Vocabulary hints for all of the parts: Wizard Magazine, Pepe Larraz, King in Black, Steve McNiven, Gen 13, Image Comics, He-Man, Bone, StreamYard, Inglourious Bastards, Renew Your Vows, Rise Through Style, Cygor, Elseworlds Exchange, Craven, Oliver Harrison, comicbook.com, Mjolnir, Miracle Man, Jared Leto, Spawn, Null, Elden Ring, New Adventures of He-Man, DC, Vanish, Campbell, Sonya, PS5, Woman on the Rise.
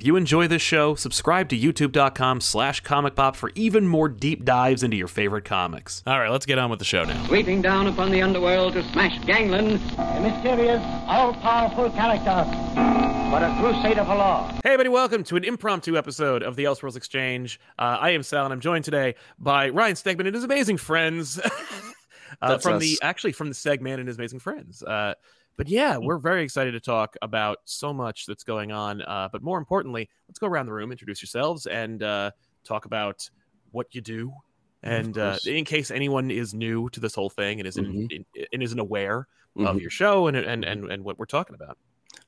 If you enjoy this show, subscribe to youtube.com/comicpop for even more deep dives into your favorite comics. All right, let's get on with the show now. Sweeping down upon the underworld to smash gangland, a mysterious, all-powerful character, but a crusade of the law. Hey, everybody, welcome to an impromptu episode of the Elseworlds Exchange. I am Sal, and I'm joined today by Ryan Stegman and his amazing friends. From the Stegman and his amazing friends. But yeah, we're very excited to talk about so much that's going on. But more importantly, let's go around the room, introduce yourselves, and talk about what you do. And in case anyone is new to this whole thing and isn't aware of your show and what we're talking about.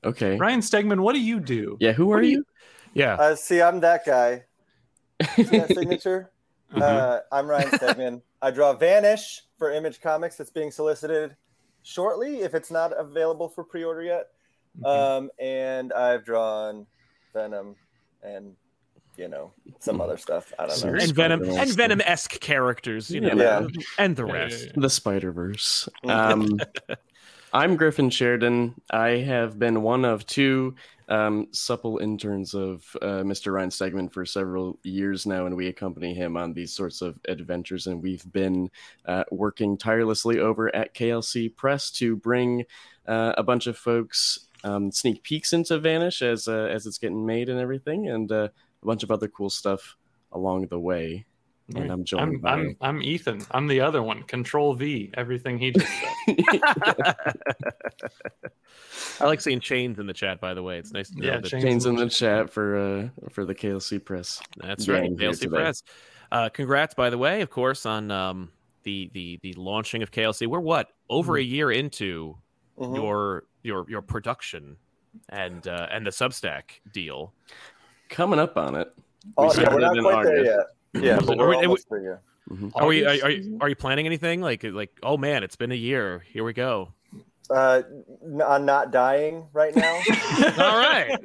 Okay. Ryan Stegman, what do you do? Yeah, who are you? Yeah. See, I'm that guy. See that signature? I'm Ryan Stegman. I draw Vanish for Image Comics. It's being solicited shortly if it's not available for pre-order yet. And I've drawn Venom and, you know, some other stuff. I don't know. And Venom-esque characters, you know, and the rest. The Spider-Verse. I'm Griffin Sheridan. I have been one of two supple interns of Mr. Ryan Stegman for several years now, and we accompany him on these sorts of adventures. And we've been working tirelessly over at KLC Press to bring a bunch of folks sneak peeks into Vanish as it's getting made and everything, and a bunch of other cool stuff along the way. And I'm joined by... I'm Ethan. I'm the other one. Control V. Everything he just said. I like seeing chains in the chat, by the way. It's nice to know that chains in the chat for the KLC Press. That's right. KLC Press. Congrats, by the way, of course, on the launching of KLC. We're over a year into your production and the Substack deal. Coming up on it. We're not quite there yet. Yeah, but are you planning anything like oh man, it's been a year, here we go? I'm not dying right now. All right.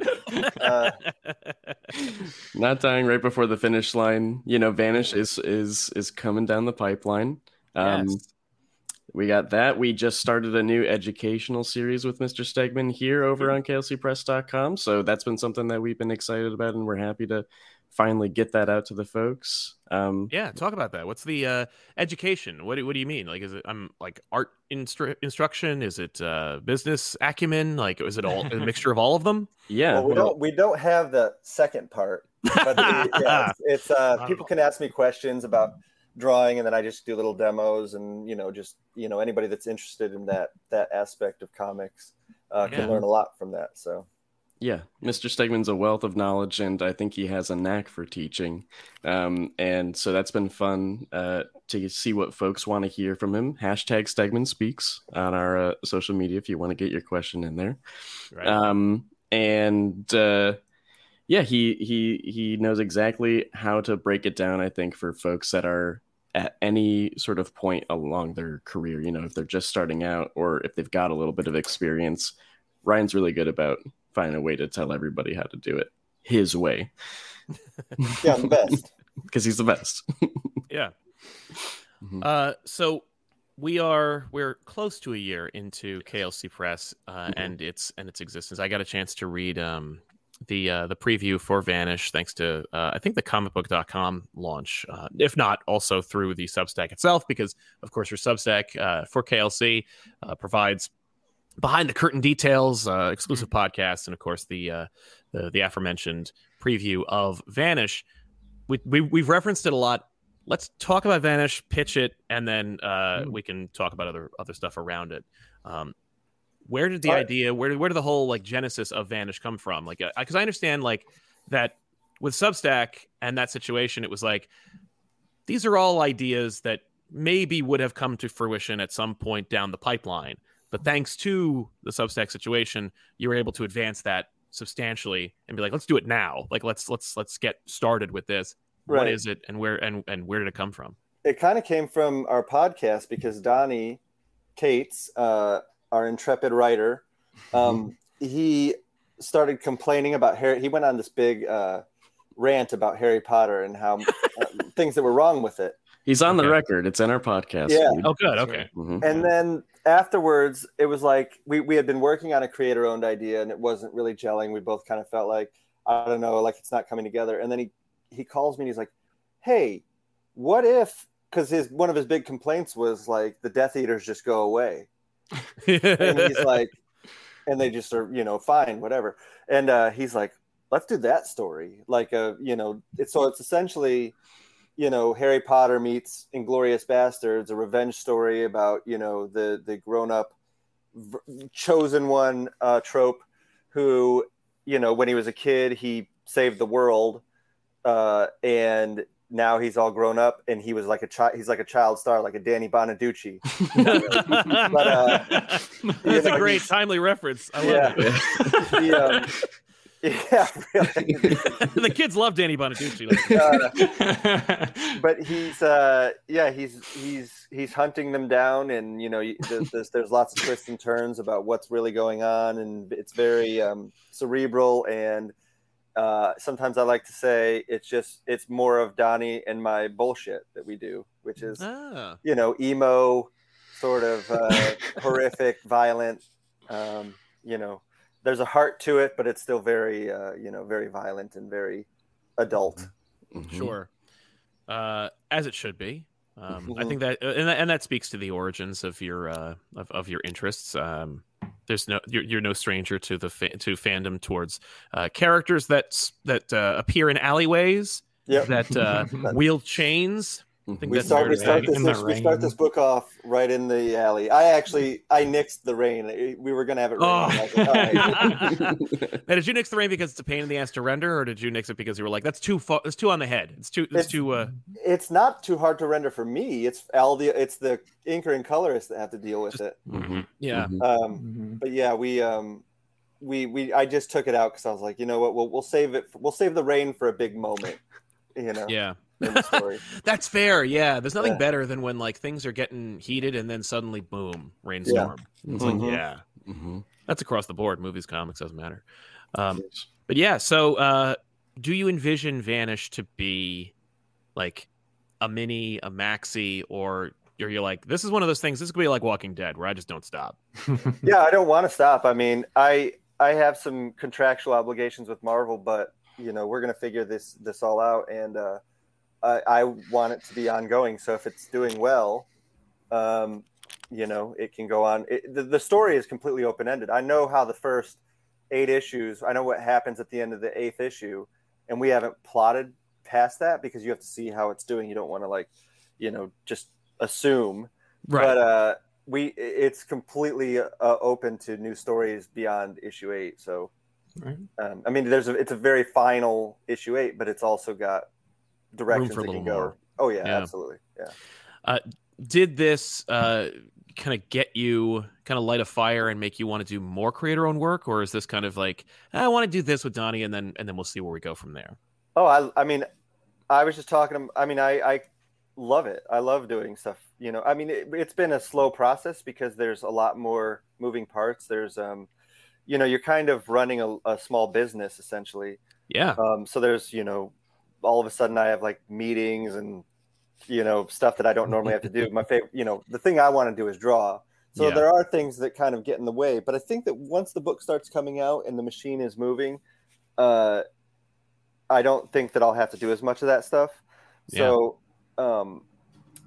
Not dying right before the finish line, you know. Vanish is coming down the pipeline. Yes. We got that. We just started a new educational series with Mr. Stegman here over on klcpress.com. So that's been something that we've been excited about, and we're happy to finally get that out to the folks. Talk about that. What's the education? What do you mean? Like, is it art instruction? Is it business acumen? Like, is it all a mixture of all of them? Yeah. Well, we don't have the second part. But it's people can ask me questions about drawing, and then I just do little demos, and anybody that's interested in that aspect of comics can learn a lot from that. So Mr. Stegman's a wealth of knowledge, and I think he has a knack for teaching, and so that's been fun to see what folks want to hear from him. #Stegman Speaks on our social media if you want to get your question in there, right. Yeah, he knows exactly how to break it down, I think, for folks that are at any sort of point along their career, you know, if they're just starting out or if they've got a little bit of experience. Ryan's really good about finding a way to tell everybody how to do it his way. Yeah, I'm the best. Because he's the best. Yeah. So we're close to a year into KLC Press and its existence. I got a chance to read the preview for Vanish, thanks to I think the comicbook.com launch, if not also through the Substack itself, because of course your Substack for KLC provides behind the curtain details, exclusive podcasts, and of course the aforementioned preview of Vanish. We've referenced it a lot. Let's talk about Vanish, pitch it, and then we can talk about other stuff around it. Where did the idea, where did the whole genesis of Vanish come from? Like, because I understand that with Substack and that situation, it was these are all ideas that maybe would have come to fruition at some point down the pipeline. But thanks to the Substack situation, you were able to advance that substantially and be like, let's do it now. Like, let's get started with this. Right. What is it, and where did it come from? It kind of came from our podcast, because Donnie Cates, our intrepid writer, he started complaining about Harry. He went on this big rant about Harry Potter and how things that were wrong with it. He's on the record. It's in our podcast. Yeah. Dude. Oh, good. Okay. Mm-hmm. And then afterwards, it was we had been working on a creator-owned idea, and it wasn't really gelling. We both kind of felt like, I don't know, like it's not coming together. And then he calls me and he's like, hey, what if, because one of his big complaints was like the Death Eaters just go away. And he's like, and they just are, you know, fine, whatever. And he's like, let's do that story. Like, you know, it's essentially, you know, Harry Potter meets Inglourious Bastards, a revenge story about, you know, the grown-up chosen one trope who, you know, when he was a kid, he saved the world. And now he's all grown up and he was like a child. He's like a child star, like a Danny Bonaduce. But, that's a great timely reference. I love it. Yeah, really. The kids love Danny Bonaduce. But he's hunting them down, and you know there's lots of twists and turns about what's really going on, and it's very cerebral. And sometimes I like to say it's more of Donnie and my bullshit that we do, which is you know, emo, sort of horrific, violent, you know. There's a heart to it, but it's still very, you know, very violent and very adult. Mm-hmm. Sure. As it should be. Mm-hmm. I think that, and that speaks to the origins of your, of your interests. You're no stranger to to fandom towards, characters that appear in alleyways, that, wield chains. We start this book off right in the alley. I nixed the rain. We were going to have it rain. Now, did you nix the rain because it's a pain in the ass to render, or did you nix it because you were like, that's too far, it's too on the head. It's not too hard to render for me. It's the inker and colorist that have to deal with it. Mm-hmm. Yeah. But yeah, I just took it out because I was like, you know what, we'll save it. We'll save the rain for a big moment. You know. Yeah. That's fair. Yeah, there's nothing better than when like things are getting heated and then suddenly boom, rainstorm. Yeah. It's like that's across the board, movies, comics, doesn't matter. But yeah, so do you envision Vanish to be like a mini, a maxi, or you're like, this is one of those things, this could be like Walking Dead where I just don't stop? Yeah, I don't want to stop. I mean, I have some contractual obligations with Marvel, but you know, we're gonna figure this all out, and I want it to be ongoing. So if it's doing well, you know, it can go on. The story is completely open-ended. I know how the first 8 issues, I know what happens at the end of the 8th issue, and we haven't plotted past that because you have to see how it's doing. You don't want to like, you know, just assume. Right. But it's completely open to new stories beyond issue 8. So, right. I mean, it's a very final issue 8, but it's also got directions for a little more. Oh yeah, yeah, absolutely. Yeah. Did this kind of get you, kind of light a fire and make you want to do more creator-owned work, or is this kind of like, I want to do this with Donnie and then we'll see where we go from there? Oh, I mean, I was just talking. I mean, I love it. I love doing stuff. You know, I mean, it's been a slow process because there's a lot more moving parts. There's, you know, you're kind of running a small business essentially. Yeah. So there's, you know, all of a sudden I have like meetings and, you know, stuff that I don't normally have to do. My favorite, you know, the thing I want to do is draw. So there are things that kind of get in the way, but I think that once the book starts coming out and the machine is moving, I don't think that I'll have to do as much of that stuff. So,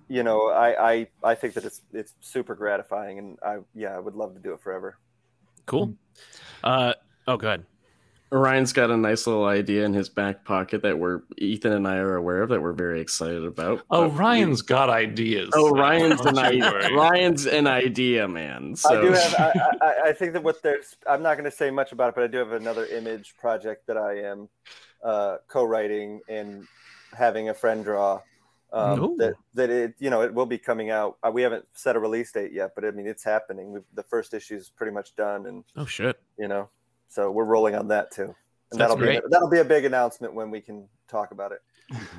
you know, I think that it's super gratifying, and I would love to do it forever. Cool. Oh, go ahead. Ryan's got a nice little idea in his back pocket that Ethan and I are aware of, that we're very excited about. Oh, Ryan's got ideas. Oh, Ryan's an idea. Ryan's an idea, man. So. I do have. I think that I'm not going to say much about it, but I do have another Image project that I am co-writing and having a friend draw. That it, you know, it will be coming out. We haven't set a release date yet, but I mean, it's happening. The first issue is pretty much done, and you know. So we're rolling on that too, and that'll be a big announcement when we can talk about it.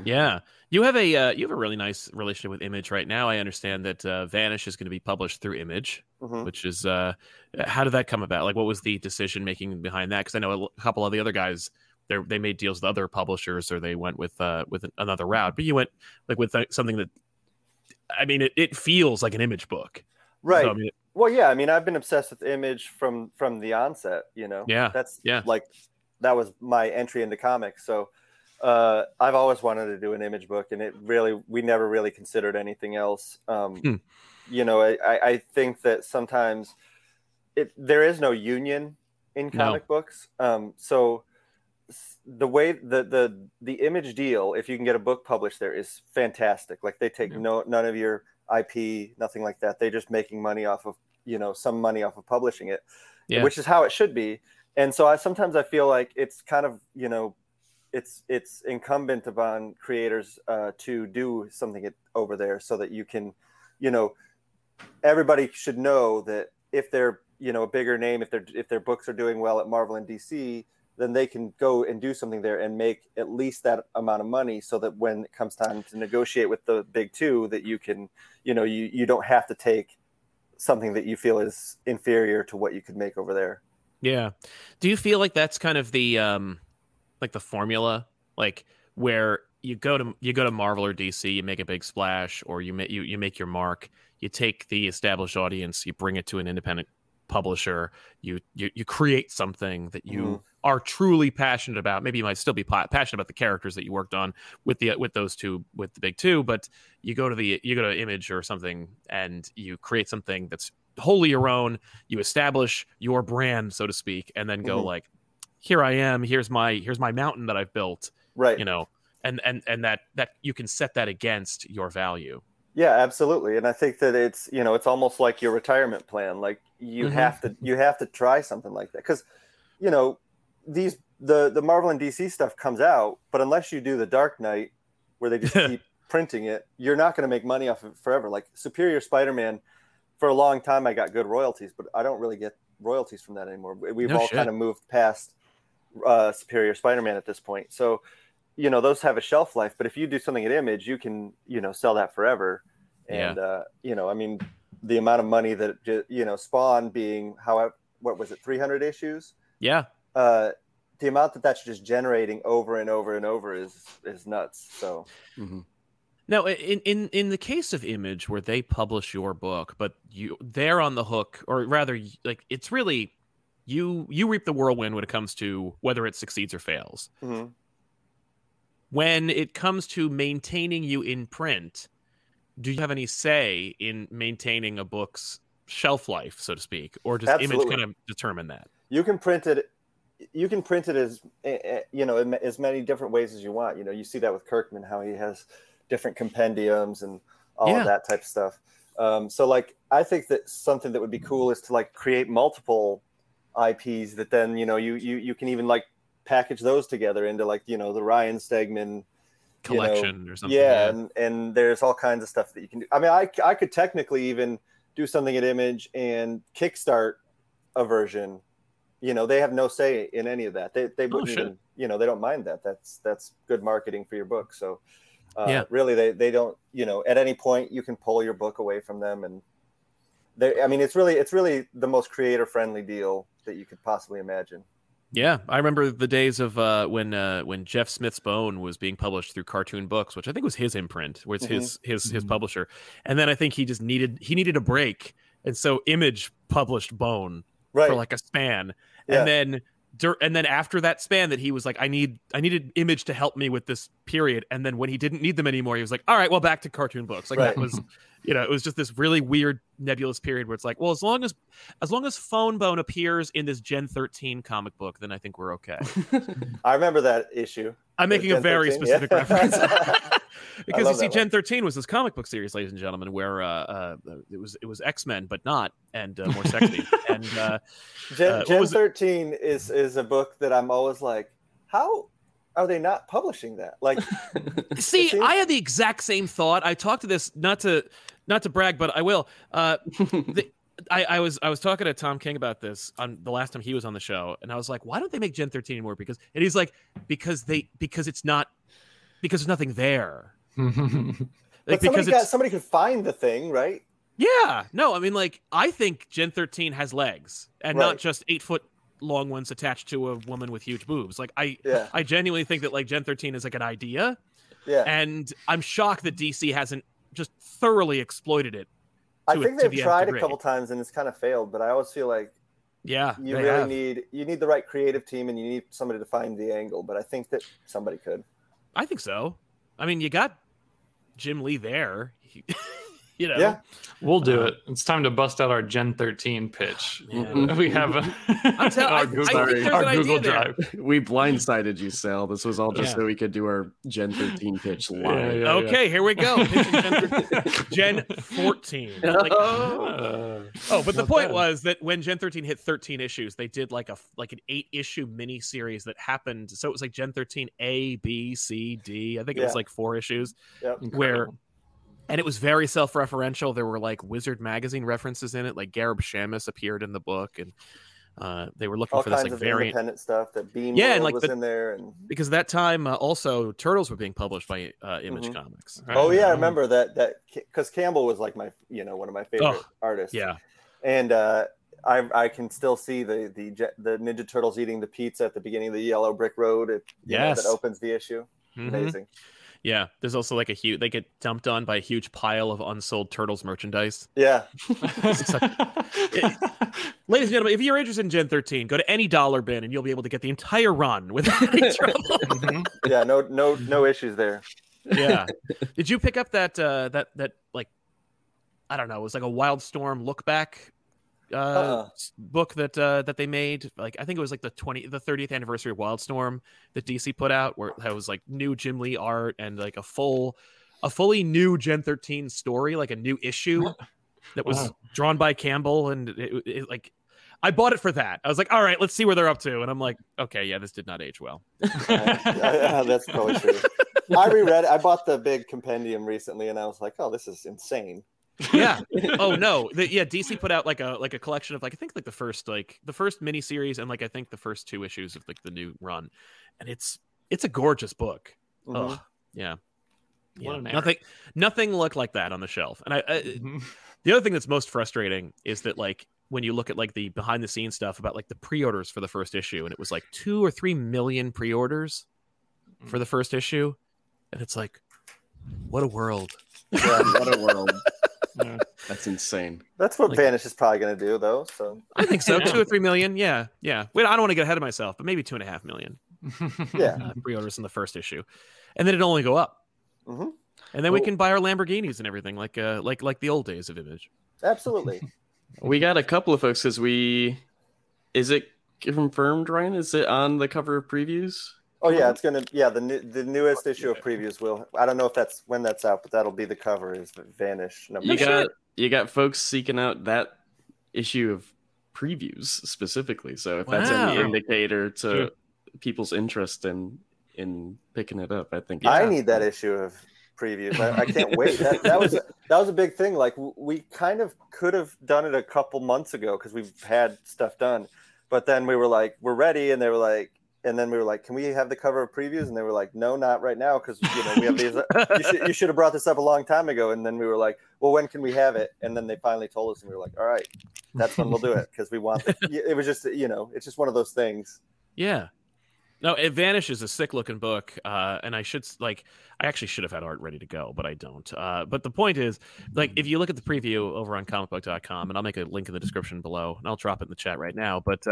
Yeah, you have a really nice relationship with Image right now. I understand that Vanish is going to be published through Image, which is how did that come about? Like, what was the decision making behind that? Because I know a couple of the other guys, they made deals with other publishers, or they went with another route. But you went like with something that, I mean, it feels like an Image book, right? So, I mean, I've been obsessed with Image from the onset, you know. Yeah. That's like that was my entry into comics. So I've always wanted to do an image book, and it really, we never really considered anything else. You know, I think that sometimes there is no union in comic books. So the way the image deal, if you can get a book published there, is fantastic. Like, they take none of your IP, nothing like that. They're just making money off of, you know, some money off of publishing it, which is how it should be. And so I sometimes feel like it's kind of, you know, it's incumbent upon creators to do something over there so that you can, you know, everybody should know that if they're, you know, a bigger name, if their books are doing well at Marvel and DC, then they can go and do something there and make at least that amount of money so that when it comes time to negotiate with the big two, that you can, you know, you don't have to take something that you feel is inferior to what you could make over there. Yeah. Do you feel like that's kind of the, like the formula, like where you go to Marvel or DC, you make a big splash, or you make your mark, you take the established audience, you bring it to an independent publisher, you create something that you are truly passionate about. Maybe you might still be passionate about the characters that you worked on with the big two, but you go to Image or something and you create something that's wholly your own. You establish your brand, so to speak, and then go like, here I am, here's my mountain that I've built, right? You know, and that you can set that against your value. Yeah, absolutely. And I think that it's, you know, it's almost like your retirement plan. Like, you have to try something like that, because, you know, the Marvel and DC stuff comes out, but unless you do the Dark Knight, where they just keep printing it, you're not going to make money off of it forever. Like Superior Spider-Man, for a long time I got good royalties, but I don't really get royalties from that anymore. We've all kind of moved past Superior Spider-Man at this point. So, you know, those have a shelf life, but if you do something at Image, you can, you know, sell that forever. And, you know, I mean, the amount of money that, you know, Spawn being, what was it, 300 issues? Yeah. The amount that's just generating over and over and over is nuts. So now in the case of Image, where they publish your book, but they're on the hook, or rather, like, it's really you reap the whirlwind when it comes to whether it succeeds or fails. When it comes to maintaining you in print, do you have any say in maintaining a book's shelf life, so to speak, or does Image kind of determine that? You can print it as, you know, in as many different ways as you want. You know, you see that with Kirkman, how he has different compendiums and all of that type of stuff. So, like, I think that something that would be cool is to, like, create multiple IPs that then, you know, you can even, like, package those together into, like, you know, the Ryan Stegman collection, you know, or something. Yeah, like, and there's all kinds of stuff that you can do. I mean, I could technically even do something at Image and kickstart a version. You know, they have no say in any of that. They wouldn't even, you know, they don't mind that. That's good marketing for your book. So really, they don't, you know, at any point you can pull your book away from them, and I mean, it's really the most creator friendly deal that you could possibly imagine. Yeah, I remember the days of when Jeff Smith's Bone was being published through Cartoon Books, which I think was his imprint, where it's his publisher. And then I think he just needed a break, and so Image published Bone for like a span, and then after that span, that he was like, I needed Image to help me with this period. And then when he didn't need them anymore, he was like, all right, well, back to Cartoon Books. Like that was, you know, it was just this really weird nebulous period where it's like, well, as long as Phone Bone appears in this Gen 13 comic book, then I think we're okay. I remember that issue. I'm making a very specific reference. Because you see, Gen 13 was this comic book series, ladies and gentlemen, where it was X-Men, but not, and more sexy. And Gen 13 is a book that I'm always like, how are they not publishing that? Like, see, I had the exact same thought. I talked to this, not to brag, but I will. I was talking to Tom King about this on the last time he was on the show, and I was like, why don't they make Gen 13 anymore? And he's like, because there's nothing there. Like, somebody could find the thing, right? Yeah. No, I mean, like, I think Gen 13 has legs, and not just 8-foot long ones attached to a woman with huge boobs. Like, I genuinely think that, like, Gen 13 is like an idea. Yeah. And I'm shocked that DC hasn't just thoroughly exploited it. I think they've tried a couple times and it's kind of failed, but I always feel like Yeah, you really need the right creative team, and you need somebody to find the angle. But I think that somebody could. I think so. I mean, you got Jim Lee there. You know, yeah, we'll do it. It's time to bust out our Gen 13 pitch. Yeah. We have a, our Google Drive. We blindsided you, Sal. This was all just so we could do our Gen 13 pitch live. Okay, here we go. Gen 14. Like, but the point was that when Gen 13 hit 13 issues, they did like an 8-issue mini series that happened. So it was like Gen 13 A, B, C, D. I think it was like 4 issues where. And it was very self-referential. There were like Wizard Magazine references in it. Like Garib Shamus appeared in the book, and they were looking for this like variant independent stuff that Beam was in there. And because at that time also Turtles were being published by Image Comics. Right? Oh yeah, I remember that because Campbell was like one of my favorite artists. Yeah, and I can still see the Ninja Turtles eating the pizza at the beginning of the Yellow Brick Road. That opens the issue. Mm-hmm. Amazing. Yeah, there's also like a huge. They get dumped on by a huge pile of unsold Turtles merchandise. Yeah. Ladies and gentlemen, if you're interested in Gen 13, go to any dollar bin and you'll be able to get the entire run without any trouble. Yeah, no issues there. Yeah. Did you pick up that like, I don't know, it was like a Wildstorm look back book that they made, like I think it was like the 30th anniversary of Wildstorm that DC put out, where that was like new Jim Lee art and like a fully new Gen 13 story, like a new issue that was drawn by Campbell, and it like I bought it for that. I was like, all right, let's see where they're up to, and I'm like, okay, yeah, this did not age well. That's probably true. I reread it. I bought the big compendium recently, and I was like, oh, this is insane. Yeah. Oh no. DC put out like a collection of like I think like the first miniseries and like I think the first 2 issues of like the new run, and it's a gorgeous book. Mm-hmm. Oh yeah. Nothing looked like that on the shelf. And I the other thing that's most frustrating is that like when you look at like the behind the scenes stuff about like the pre-orders for the first issue, and it was like 2 or 3 million pre-orders for the first issue, and it's like, what a world. Yeah, what a world. Yeah. That's insane. That's what like, Vanish is probably going to do, though. So I think so. 2 or 3 million. Yeah, yeah. Wait, I don't want to get ahead of myself, but maybe 2.5 million. Yeah, pre-orders in the first issue, and then it'll only go up. Mm-hmm. And then we can buy our Lamborghinis and everything, like the old days of Image. Absolutely. We got a couple of folks because is it confirmed, Ryan? Is it on the cover of previews? Oh yeah, it's gonna. Yeah, the newest issue of previews will. I don't know if that's when that's out, but that'll be the cover. Is Vanish. You got folks seeking out that issue of previews specifically. So if that's any indicator to people's interest in picking it up, I think I need that issue of previews. I can't wait. That was a big thing. Like we kind of could have done it a couple months ago because we've had stuff done, but then we were like, we're ready, and they were like. And then we were like, can we have the cover of previews? And they were like, no, not right now. Because, you know, we have these. You should have brought this up a long time ago. And then we were like, well, when can we have it? And then they finally told us. And we were like, all right, that's when we'll do it. Because we want it. It was just, you know, it's just one of those things. Yeah. No, Vanish is a sick looking book. And I should I actually should have had art ready to go, but I don't. But the point is, like, if you look at the preview over on comicbook.com, and I'll make a link in the description below, and I'll drop it in the chat right now. But,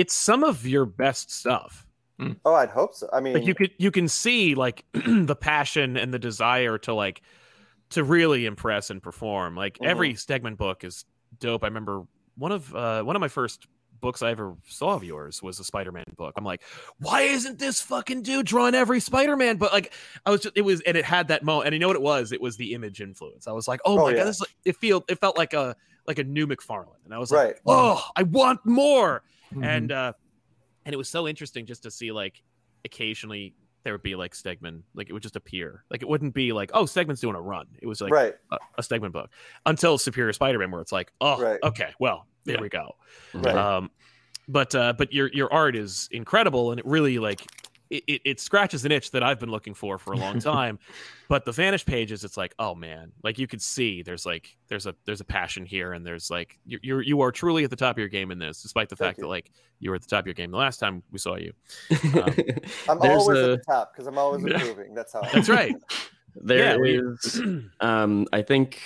it's some of your best stuff. Oh, I'd hope so. I mean, like you can see like the passion and the desire to like to really impress and perform. Like every Stegman book is dope. I remember one of my first books I ever saw of yours was a Spider-Man book. I'm like, why isn't this fucking dude drawing every Spider-Man? But like, and it had that moment. And you know what it was? It was the Image influence. I was like, oh my god, this is like, it felt like a new McFarlane, and I was like, oh, I want more. Mm-hmm. And it was so interesting just to see like occasionally there would be like Stegman, like it would just appear, like it wouldn't be like, oh, Stegman's doing a run. It was like a Stegman book until Superior Spider-Man, where it's like, oh, okay, well, there we go. Right. But your art is incredible, and it really like it scratches an itch that I've been looking for a long time. But the Vanish pages, it's like, oh man, like you could see there's a passion here, and there's like you are truly at the top of your game in this, despite the fact that like you were at the top of your game the last time we saw you. I'm always at the top because I'm always improving. That's how. That's right. There is, I think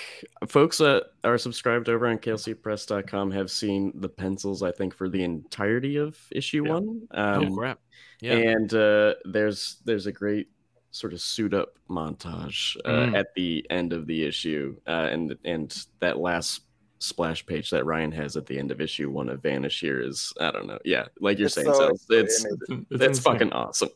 folks that are subscribed over on klcpress.com have seen the pencils, I think, for the entirety of issue one. And there's a great sort of suit up montage at the end of the issue. And that last splash page that Ryan has at the end of issue one of Vanish here is, I don't know. Yeah. Like you're saying, so it's fucking awesome.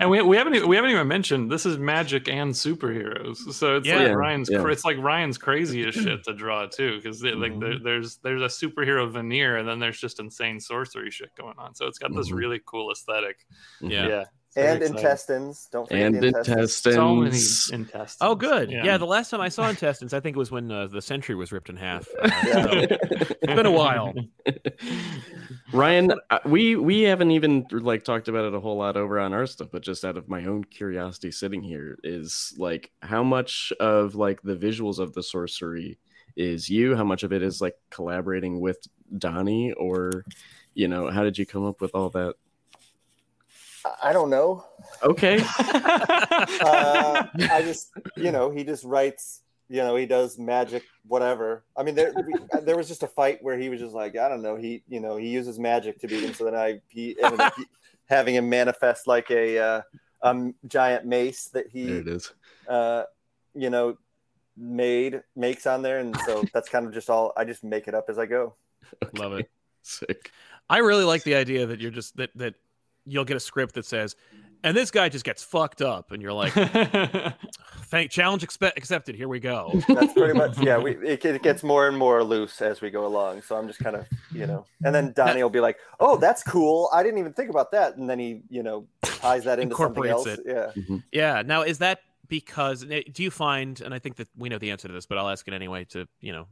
And we haven't even mentioned this is magic and superheroes. So it's like it's like Ryan's craziest shit to draw too. Cause there's a superhero veneer and then there's just insane sorcery shit going on. So it's got this really cool aesthetic. Yeah. And intestines. Don't forget the intestines. So many intestines. Oh, good. Yeah, the last time I saw intestines, I think it was when the Sentry was ripped in half. So it's been a while. Ryan, we haven't even like talked about it a whole lot over on our stuff, but just out of my own curiosity sitting here is like how much of like the visuals of the sorcery is you? How much of it is like collaborating with Donnie? Or, you know, how did you come up with all that? I don't know. Okay. I just, you know, he just writes, you know, he does magic, whatever. I mean, there was just a fight where he was just like, I don't know. He, you know, he uses magic to beat him. So then he ended up having him manifest like a giant mace that he, there it is. You know, makes on there. And so that's kind of just all, I just make it up as I go. Okay. Love it. Sick. I really like the idea that you're just, that you'll get a script that says, and this guy just gets fucked up, and you're like, challenge accepted. Here we go. That's pretty much, yeah. It gets more and more loose as we go along. So I'm just kind of, you know, and then Donnie will be like, oh, that's cool. I didn't even think about that. And then he, you know, ties that into something else. It. Yeah. Mm-hmm. Yeah. Now, is that because, do you find, and I think that we know the answer to this, but I'll ask it anyway to, you know,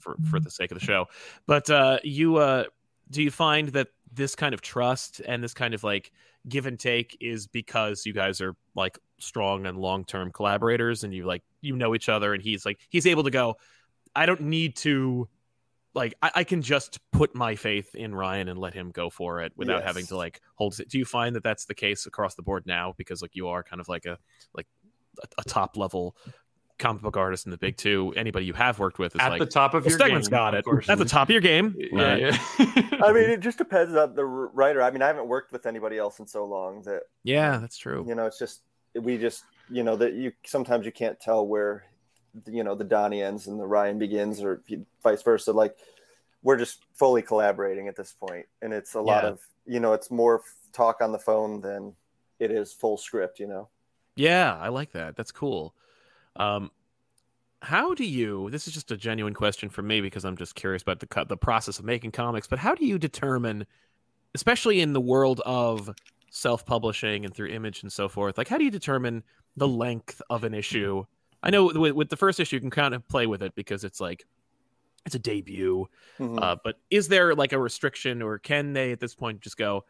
for the sake of the show, but do you find that this kind of trust and this kind of like give and take is because you guys are like strong and long-term collaborators and you like, you know, each other, and he's able to go, I don't need to like, I can just put my faith in Ryan and let him go for it without having to like hold it. Do you find that that's the case across the board now? Because like you are kind of like a top level comic book artist in the big two, anybody you have worked with is at like the top of your Stegman's game. Got it. At the top of your game. I mean, it just depends on the writer. I mean, I haven't worked with anybody else in so long that that's true. You know, it's just you know that you sometimes you can't tell where you know the Donnie ends and the Ryan begins, or vice versa. Like we're just fully collaborating at this point, and it's a lot of it's more talk on the phone than it is full script. You know. Yeah, I like that. That's cool. How do you, this is just a genuine question for me because I'm just curious about the process of making comics, but how do you determine, especially in the world of self-publishing and through Image and so forth, like how do you determine the length of an issue? I know with the first issue you can kind of play with it because it's like, it's a debut, but is there like a restriction, or can they at this point just go,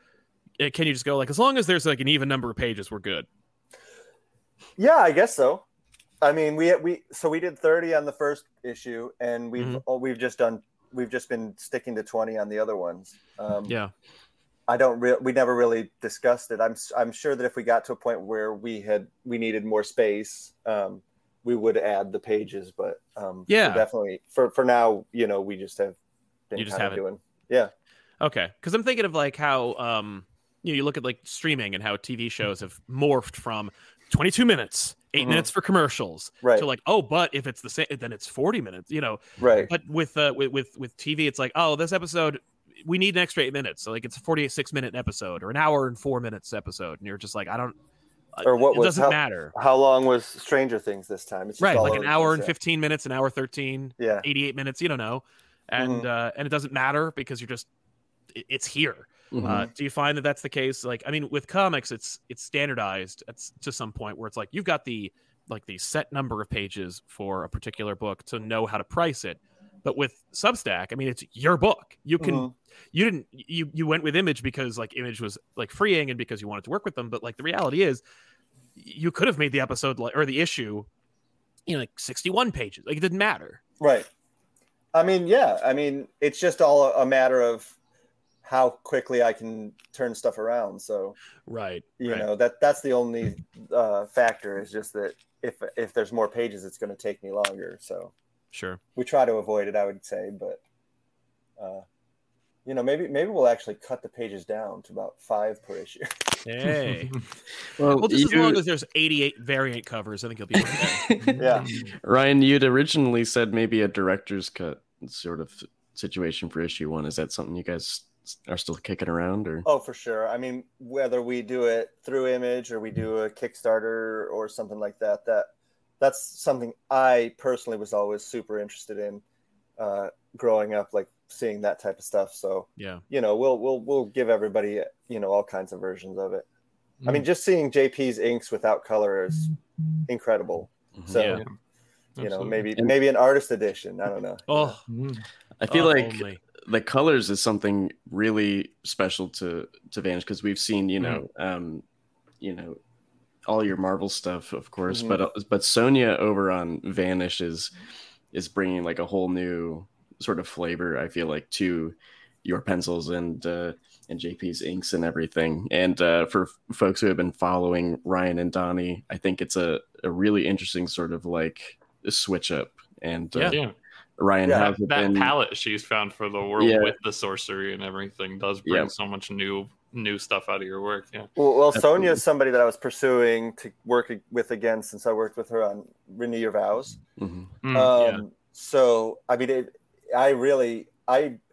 can you just go like, as long as there's like an even number of pages, we're good? Yeah, I guess so. I mean, we did 30 on the first issue, and we've just been sticking to 20 on the other ones. We never really discussed it. I'm sure that if we got to a point where we needed more space, we would add the pages. But definitely for now, you know, we just have been okay. Because I'm thinking of like how you look at like streaming and how TV shows have morphed from 22 minutes. 8 minutes for commercials, right? So like, oh, but if it's the same, then it's 40 minutes, you know, right? But with TV, it's like, oh, this episode, we need an extra 8 minutes, so like it's a 46-minute episode or an hour and 4 minutes episode, and you're just like, I don't, or what it was, doesn't matter. How long was Stranger Things this time? It's just right, like an hour and 15 minutes, an hour 13, 88 minutes. You don't know, and it doesn't matter because you're just, it's here. Do you find that that's the case? Like, I mean, with comics, it's standardized to some point where it's like you've got the set number of pages for a particular book to know how to price it. But with Substack, I mean, it's your book. You can you went with Image because like Image was like freeing and because you wanted to work with them. But like the reality is, you could have made the episode or the issue, you know, like 61 pages. Like it didn't matter, right? I mean, it's just all a matter of how quickly I can turn stuff around. So, you know, that's the only factor is just that if there's more pages, it's going to take me longer. So sure, we try to avoid it, I would say, but you know, maybe we'll actually cut the pages down to about 5 per issue. Hey, well, just as long as there's 88 variant covers, I think you'll be okay. Yeah, Ryan, you'd originally said maybe a director's cut sort of situation for issue 1. Is that something you guys are still kicking around? Or oh, for sure. I mean, whether we do it through Image or we do a Kickstarter or something like that, that's something I personally was always super interested in growing up, like seeing that type of stuff. So yeah, you know, we'll give everybody, you know, all kinds of versions of it. Mm-hmm. I mean, just seeing JP's inks without color is incredible. Mm-hmm. So yeah, you absolutely know, maybe an artist edition. I don't know. Oh, yeah. I feel like only the colors is something really special to Vanish, because we've seen, you know, mm-hmm. You know, all your Marvel stuff, of course, mm-hmm. but Sonya over on Vanish is bringing like a whole new sort of flavor, I feel like, to your pencils and JP's inks and everything. And for folks who have been following Ryan and Donnie, I think it's a really interesting sort of like switch up. And yeah. Ryan, yeah, that palette she's found for the world, yeah, with the sorcery and everything does bring, yeah, so much new stuff out of your work. Yeah. Well, Sonya is somebody that I was pursuing to work with again since I worked with her on Renew Your Vows. Mm-hmm. Yeah. So I mean,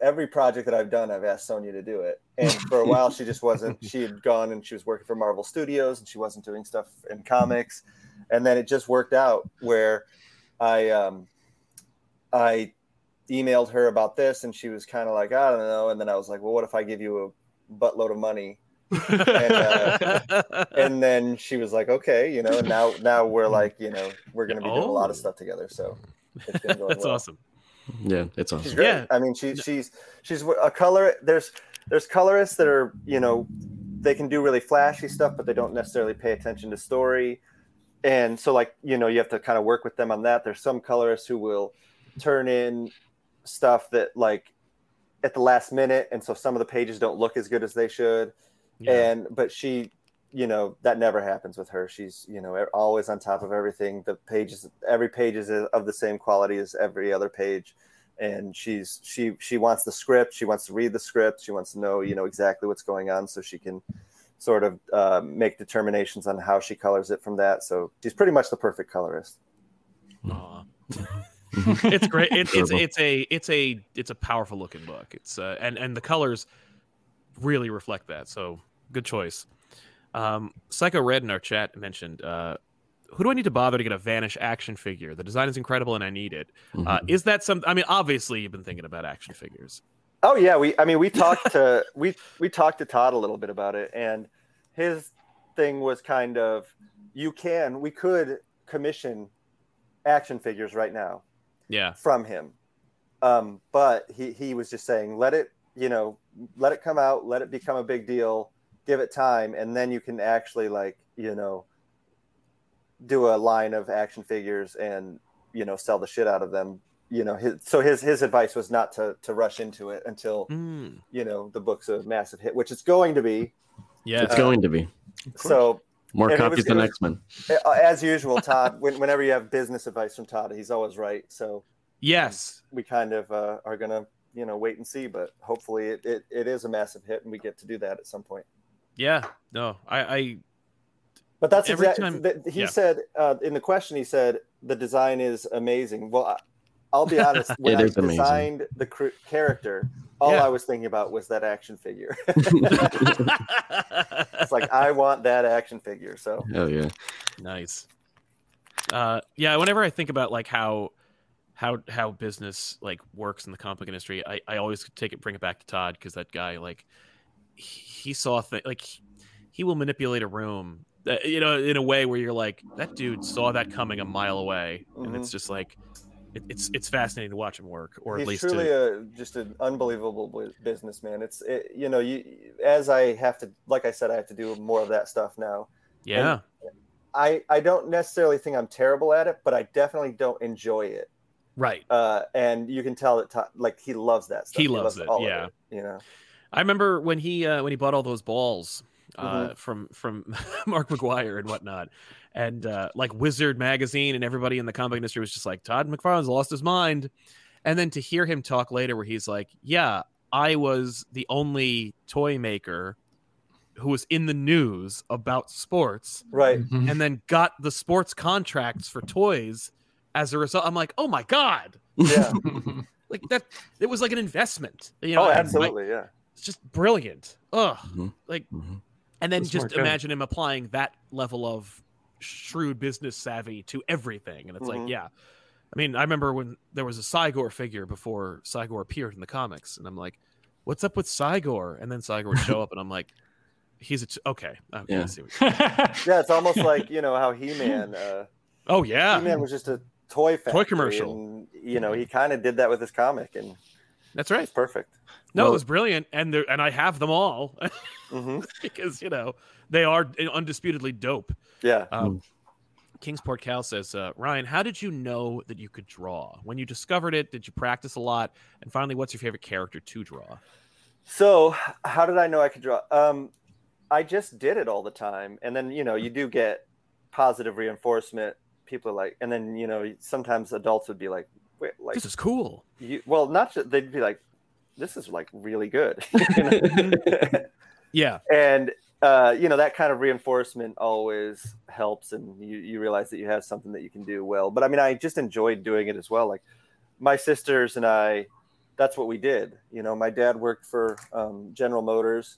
every project that I've done, I've asked Sonya to do it, and for a while she just wasn't. She had gone and she was working for Marvel Studios, and she wasn't doing stuff in comics, and then it just worked out where I emailed her about this, and she was kind of like, I don't know, and then I was like, well, what if I give you a buttload of money? And then she was like, okay, you know, and now we're like, you know, we're going to be doing a lot of stuff together, so it's been going that's well. Awesome. Yeah, it's awesome. She's great. Yeah. I mean, she's a color. There's colorists that are, you know, they can do really flashy stuff, but they don't necessarily pay attention to story. And so, like, you know, you have to kind of work with them on that. There's some colorists who will turn in stuff that, like, at the last minute, and so some of the pages don't look as good as they should. Yeah. But she, you know, that never happens with her. She's, you know, always on top of everything. The pages, every page is of the same quality as every other page, and she wants the script. She wants to read the script. She wants to know, you know, exactly what's going on, so she can sort of make determinations on how she colors it from that. So she's pretty much the perfect colorist. Aww. It's great. It's a powerful looking book. It's and the colors really reflect that. So good choice. Psycho Red in our chat mentioned, who do I need to bother to get a Vanish action figure? The design is incredible and I need it. Mm-hmm. Is that something? I mean, obviously you've been thinking about action figures. Oh yeah, we talked to we talked to Todd a little bit about it, and his thing was kind of, we could commission action figures right now, yeah, from him, but he was just saying, let it come out, let it become a big deal. Give it time, and then you can actually, like, you know, do a line of action figures and, you know, sell the shit out of them. You know, his advice was not to rush into it until you know, the book's a massive hit, which it's going to be. Yeah, it's going to be. So more copies than X-Men. As usual, Todd. Whenever you have business advice from Todd, he's always right. So yes, we kind of are gonna, you know, wait and see, but hopefully it is a massive hit and we get to do that at some point. Yeah, no, I but that's exactly. He said in the question, he said the design is amazing. Well, I'll be honest. When I designed the character, all I was thinking about was that action figure. It's like, I want that action figure. So. Oh yeah. Nice. Yeah. Whenever I think about like how business like works in the comic book industry, I always bring it back to Todd, because that guy, like, he saw things, like he will manipulate a room, you know, in a way where you're like, that dude saw that coming a mile away, and it's just like, it's fascinating to watch him work. Or at least he's truly just an unbelievable businessman. It's you know, as I have to, like I said, I have to do more of that stuff now. Yeah, and I don't necessarily think I'm terrible at it, but I definitely don't enjoy it. Right, and you can tell that like he loves that stuff. He loves it. All of it, you know. I remember when he bought all those balls from Mark McGuire and whatnot, and like Wizard Magazine, and everybody in the comic industry was just like, Todd McFarlane's lost his mind. And then to hear him talk later where he's like, yeah, I was the only toy maker who was in the news about sports, right? Mm-hmm. And then got the sports contracts for toys as a result. I'm like, oh my God. Yeah. Like that, it was like an investment. You know? Oh, absolutely. Like, yeah. It's just brilliant. Ugh. Mm-hmm. Like, mm-hmm. And then just imagine him applying that level of shrewd business savvy to everything. And it's mm-hmm. like, yeah. I mean, I remember when there was a Cygor figure before Cygor appeared in the comics, and I'm like, what's up with Cygor? And then Cygor would show up, and I'm like, he's okay. Yeah. See what you're yeah, it's almost like, you know, how He-Man. Oh, yeah. He-Man was just a toy factory. Toy commercial. And, you know, he kind of did that with his comic, and that's right. It's perfect. No, well, it was brilliant, and I have them all mm-hmm. because, you know, they are undisputedly dope. Yeah. Kingsport Cal says, Ryan, how did you know that you could draw? When you discovered it, did you practice a lot? And finally, what's your favorite character to draw? So how did I know I could draw? I just did it all the time. And then, you know, you do get positive reinforcement. People are like, and then, you know, sometimes adults would be like, wait, like this is cool. They'd be like, this is like really good. Yeah. And you know, that kind of reinforcement always helps, and you realize that you have something that you can do well. But I mean, I just enjoyed doing it as well. Like my sisters and I, that's what we did. You know, my dad worked for General Motors,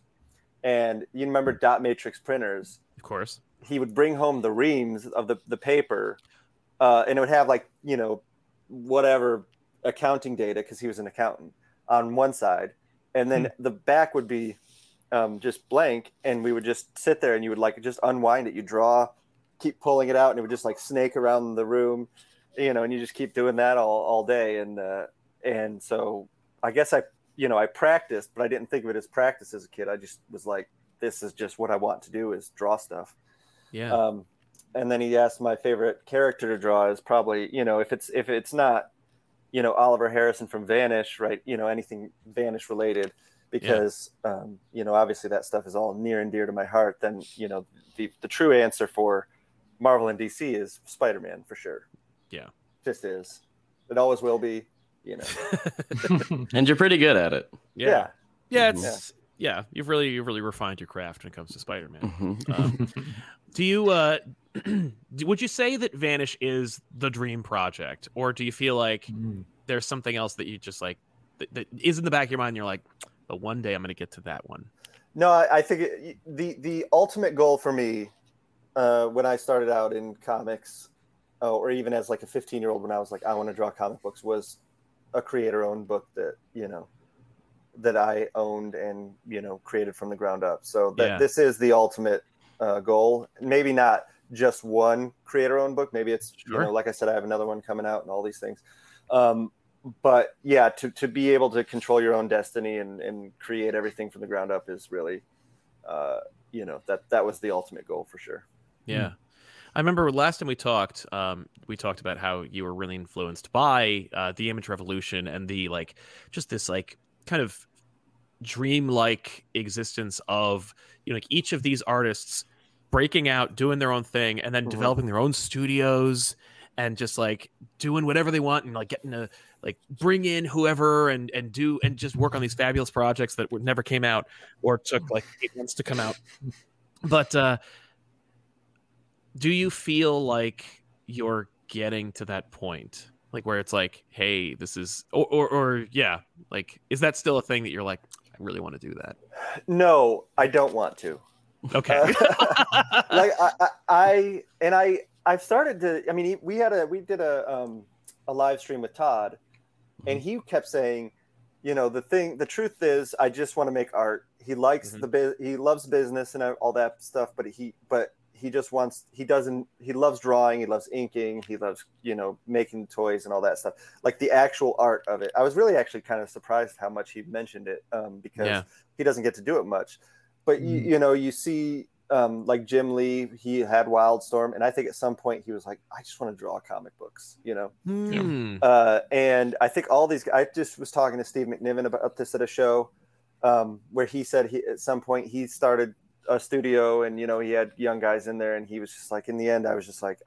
and you remember dot matrix printers? Of course. He would bring home the reams of the paper, and it would have like, you know, whatever accounting data, because he was an accountant, on one side, and then the back would be just blank, and we would just sit there, and you would like just unwind it. You draw, keep pulling it out, and it would just like snake around the room, you know, and you just keep doing that all day. And so I guess I practiced, but I didn't think of it as practice as a kid. I just was like, this is just what I want to do, is draw stuff. Yeah. And then he asked my favorite character to draw is probably, you know, if it's not, you know, Oliver Harrison from Vanish, right? You know, anything Vanish related. Because, yeah. You know, obviously that stuff is all near and dear to my heart. Then, you know, the true answer for Marvel and DC is Spider-Man for sure. Yeah. Just is. It always will be, you know. And you're pretty good at it. Yeah. Yeah. It's, yeah. You've really refined your craft when it comes to Spider-Man. Mm-hmm. Do you, would you say that Vanish is the dream project? Or do you feel like there's something else that you just like, that is in the back of your mind and you're like, but one day I'm going to get to that one. No, I think the ultimate goal for me when I started out in comics, or even as like a 15-year-old when I was like, I want to draw comic books, was a creator-owned book that, you know, that I owned and, you know, created from the ground up. So that This is the ultimate goal. Maybe not just one creator-owned book. Maybe it's, you know, like I said, I have another one coming out and all these things. But yeah, to be able to control your own destiny and create everything from the ground up is really, you know, that was the ultimate goal for sure. Yeah. I remember last time we talked about how you were really influenced by the Image Revolution and the like, just this like kind of dreamlike existence of, you know, like each of these artists breaking out, doing their own thing, and then developing their own studios. And just like doing whatever they want, and like getting to like bring in whoever and do and just work on these fabulous projects that never came out or took like 8 months to come out. But do you feel like you're getting to that point, like where it's like, hey, this is or yeah, like is that still a thing that you're like, I really want to do that? No, I don't want to. Okay, like I've started to. I mean, we did a live stream with Todd, and he kept saying, you know, the truth is, I just want to make art. He likes he loves business and all that stuff, but he loves drawing, he loves inking, he loves, you know, making toys and all that stuff, like the actual art of it. I was really actually kind of surprised how much he mentioned it, because he doesn't get to do it much. But you see. Like Jim Lee, he had Wildstorm, and I think at some point he was like, I just want to draw comic books, you know? Mm. And I think all these, I just was talking to Steve McNiven about this at a show, where he said at some point he started a studio, and, you know, he had young guys in there, and he was just like, in the end, I was just like,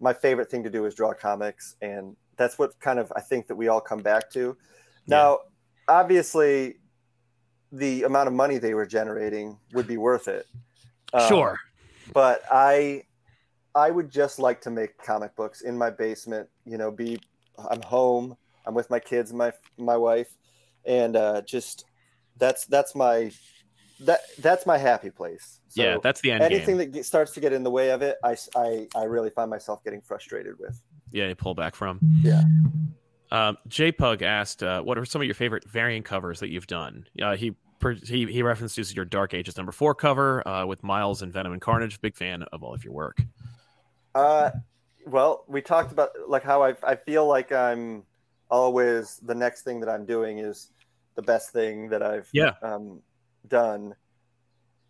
my favorite thing to do is draw comics. And that's what kind of, I think that we all come back to now. Yeah. Obviously the amount of money they were generating would be worth it. Sure. But I would just like to make comic books in my basement, you know, I'm home, I'm with my kids, my wife. And, just, that's my happy place. So yeah, that's the end anything game. That starts to get in the way of it, I really find myself getting frustrated with. Yeah, you pull back from. Yeah. JPug asked, what are some of your favorite variant covers that you've done? He references your Dark Ages #4 cover with Miles and Venom and Carnage. Big fan of all of your work. Well, we talked about like how I feel like I'm always, the next thing that I'm doing is the best thing that I've done.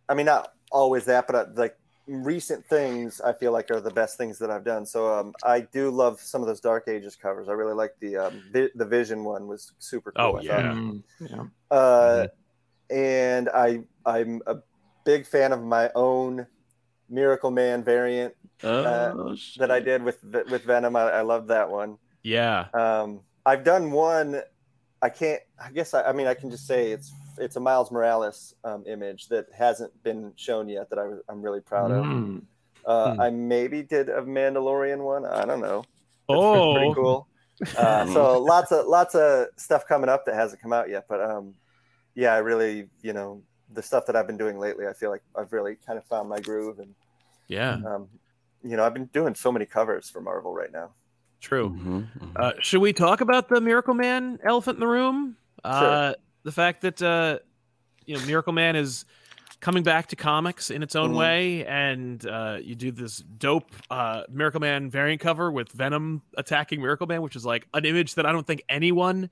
I mean, not always that, but like recent things I feel like are the best things that I've done. So I do love some of those Dark Ages covers. I really like the Vision one was super cool. Oh yeah. And I'm a big fan of my own Miracle Man variant that I did with Venom. I love that one. Yeah. I've done one. I can just say it's a Miles Morales image that hasn't been shown yet that I'm really proud of. I maybe did a Mandalorian one. I don't know. That's pretty cool. So lots of stuff coming up that hasn't come out yet. But yeah, I really, you know, the stuff that I've been doing lately, I feel like I've really kind of found my groove. And yeah, you know, I've been doing so many covers for Marvel right now. True. Should we talk about the Miracle Man elephant in the room? Sure. The fact that you know, Miracle Man is coming back to comics in its own way, and you do this dope Miracle Man variant cover with Venom attacking Miracle Man, which is like an image that I don't think anyone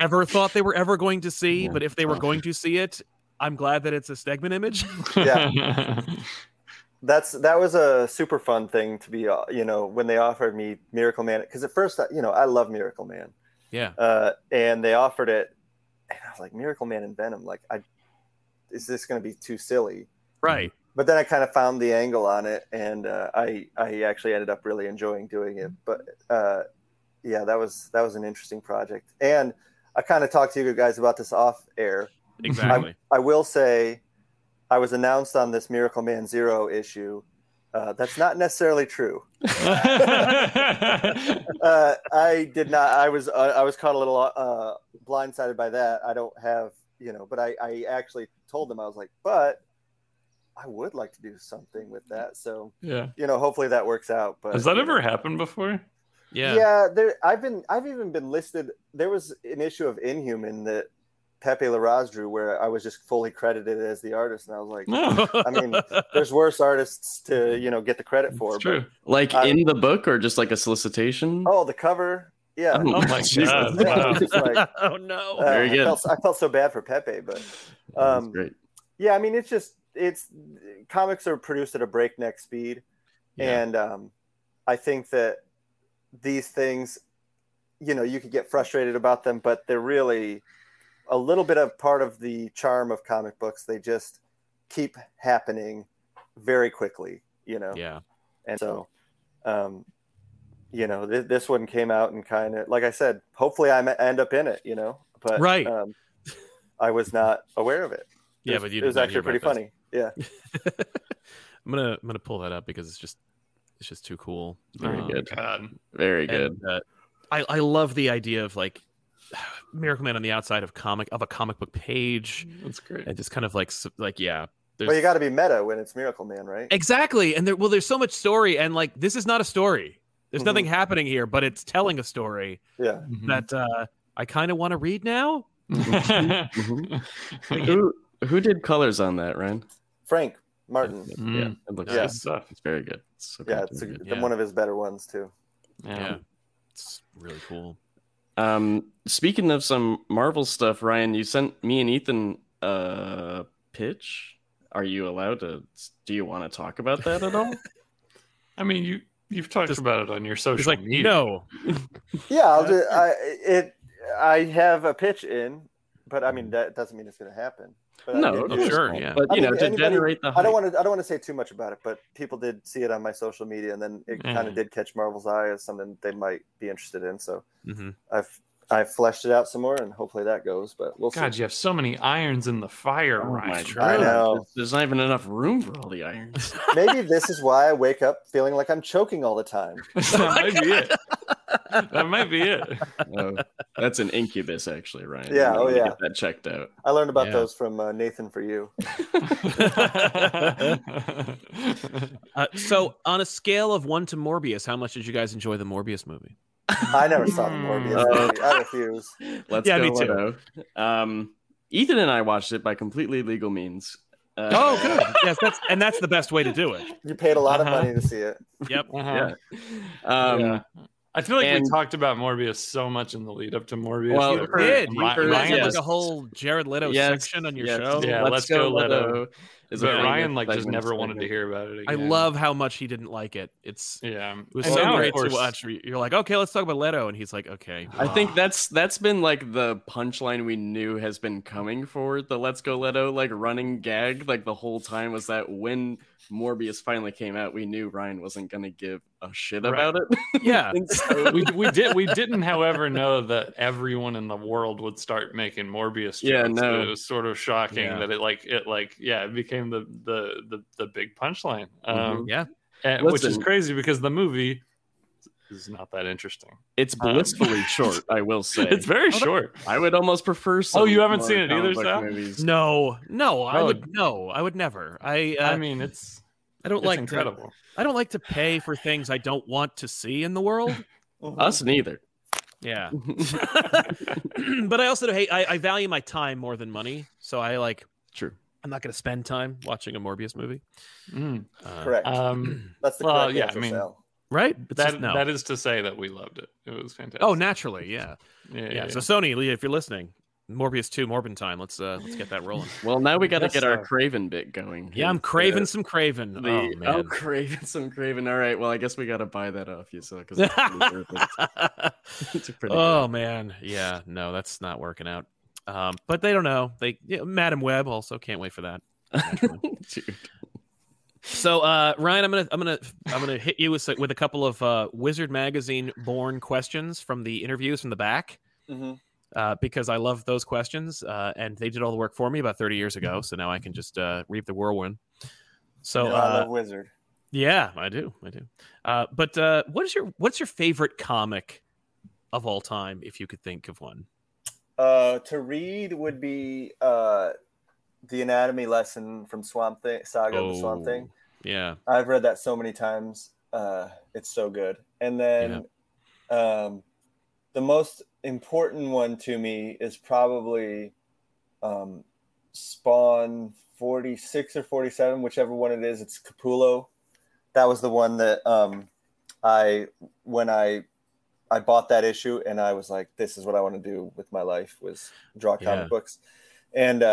ever thought they were ever going to see. Yeah. But if they were going to see it, I'm glad that it's a Stegman image. Yeah, that was a super fun thing to be. You know, when they offered me Miracle Man, because at first, you know, I love Miracle Man. Yeah, and they offered it. And I was like, Miracle Man and Venom, like, is this going to be too silly? Right. But then I kind of found the angle on it, and I actually ended up really enjoying doing it. But yeah, that was an interesting project. And I kind of talked to you guys about this off air. Exactly. I will say, I was announced on this Miracle Man 0 issue. That's not necessarily true. I did not. I was caught a little blindsided by that. I don't have, you know, but I actually told them, I was like, but I would like to do something with that. So yeah, you know, hopefully that works out. But has that ever happened before? Yeah. Yeah. I've even been listed. There was an issue of Inhuman that Pepe Larraz drew where I was just fully credited as the artist, and I was like, no. I mean, there's worse artists to, you know, get the credit for. It's true. Like in the book, or just like a solicitation? Oh, the cover. Yeah. Oh my God. Wow. Like, oh no. Very good. I felt so bad for Pepe, but that's great. Yeah, I mean, it's comics are produced at a breakneck speed. Yeah. And I think that these things, you know, you could get frustrated about them, but they're really a little bit of part of the charm of comic books. They just keep happening very quickly, you know? Yeah. And so, you know, this one came out and kind of, like I said, hopefully I end up in it, you know, but right. I was not aware of it. Yeah, but it was actually pretty funny. Yeah. I'm going to pull that up because it's just too cool. Very good. God. Very good. And, I love the idea of like, Miracle Man on the outside of a comic book page. That's great. And just kind of like yeah. Well, you got to be meta when it's Miracle Man, right? Exactly. And there's so much story, and like this is not a story. There's nothing happening here, but it's telling a story. Yeah. That I kind of want to read now. Who did colors on that, Ryan? Frank Martin. Yeah, it looks good stuff. It's very good. It's one of his better ones too. Yeah. It's really cool. Speaking of some Marvel stuff, Ryan, you sent me and Ethan a pitch. Are you allowed to? Do you want to talk about that at all? I mean, you've talked about it on your social media. No. Yeah, I have a pitch in, but I mean that doesn't mean it's going to happen. But no, sure, yeah. But I mean, to generate the hype. I don't want to say too much about it, but people did see it on my social media, and then it kind of did catch Marvel's eye as something they might be interested in. So I've fleshed it out some more, and hopefully that goes. But we'll see. God, you have so many irons in the fire, Ryan. I know. There's not even enough room for all the irons. Maybe this is why I wake up feeling like I'm choking all the time. That might be it. Oh, that's an incubus, actually, Ryan. Yeah, get that checked out. I learned about those from Nathan for you. So, on a scale of 1 to Morbius, how much did you guys enjoy the Morbius movie? I never saw the Morbius movie. I refuse. Let's go. Me too. Ethan and I watched it by completely legal means. Good. Yes, that's the best way to do it. You paid a lot of money to see it. Yep. I feel like we talked about Morbius so much in the lead up to Morbius. Well, you did. You had like a whole Jared Leto section on your show. Yeah, let's go Leto. But Ryan just never wanted to hear about it again. I love how much he didn't like it. It was so great to watch. You're like, okay, let's talk about Leto, and he's like, okay. I think that's been like the punchline we knew has been coming for the Let's Go Leto running gag the whole time, was that when Morbius finally came out, we knew Ryan wasn't going to give a shit about it. Yeah. So we didn't, however, know that everyone in the world would start making Morbius jokes. Yeah, no. It was sort of shocking that it became the big punchline, which is crazy because the movie is not that interesting. It's blissfully short, I will say. It's very short. I would almost prefer. Oh, you haven't seen it either, Sal? No, I would never. I mean, it's incredible. I don't like to pay for things I don't want to see in the world. Us neither. Yeah, but I also I value my time more than money, so I true. I'm not going to spend time watching a Morbius movie. Correct. That's the correct answer, Sal. Right? That is to say that we loved it. It was fantastic. Oh, naturally, yeah. So Sony, Leah, if you're listening, Morbius 2 Morbin time. Let's get that rolling. Well, now we got to get our Craven bit going. Yeah, I'm craving some Craven. Craving some Craven. All right. Well, I guess we got to buy that off you, because it's pretty perfect. Man. Yeah. No, that's not working out. But they don't know. Madam Web also can't wait for that. Dude. So Ryan, I'm gonna hit you with a couple of Wizard Magazine born questions from the interviews from the back, because I love those questions, and they did all the work for me about 30 years ago. So now I can just reap the whirlwind. So I love Wizard. Yeah, I do. But what's your favorite comic of all time, if you could think of one? To read would be the anatomy lesson from Swamp Thing, Saga of the Swamp Thing. Yeah, I've read that so many times. It's so good. And then the most important one to me is probably Spawn 46 or 47, whichever one it is. It's Capullo. That was the one that I bought that issue, and I was like, this is what I want to do with my life, was draw comic books. And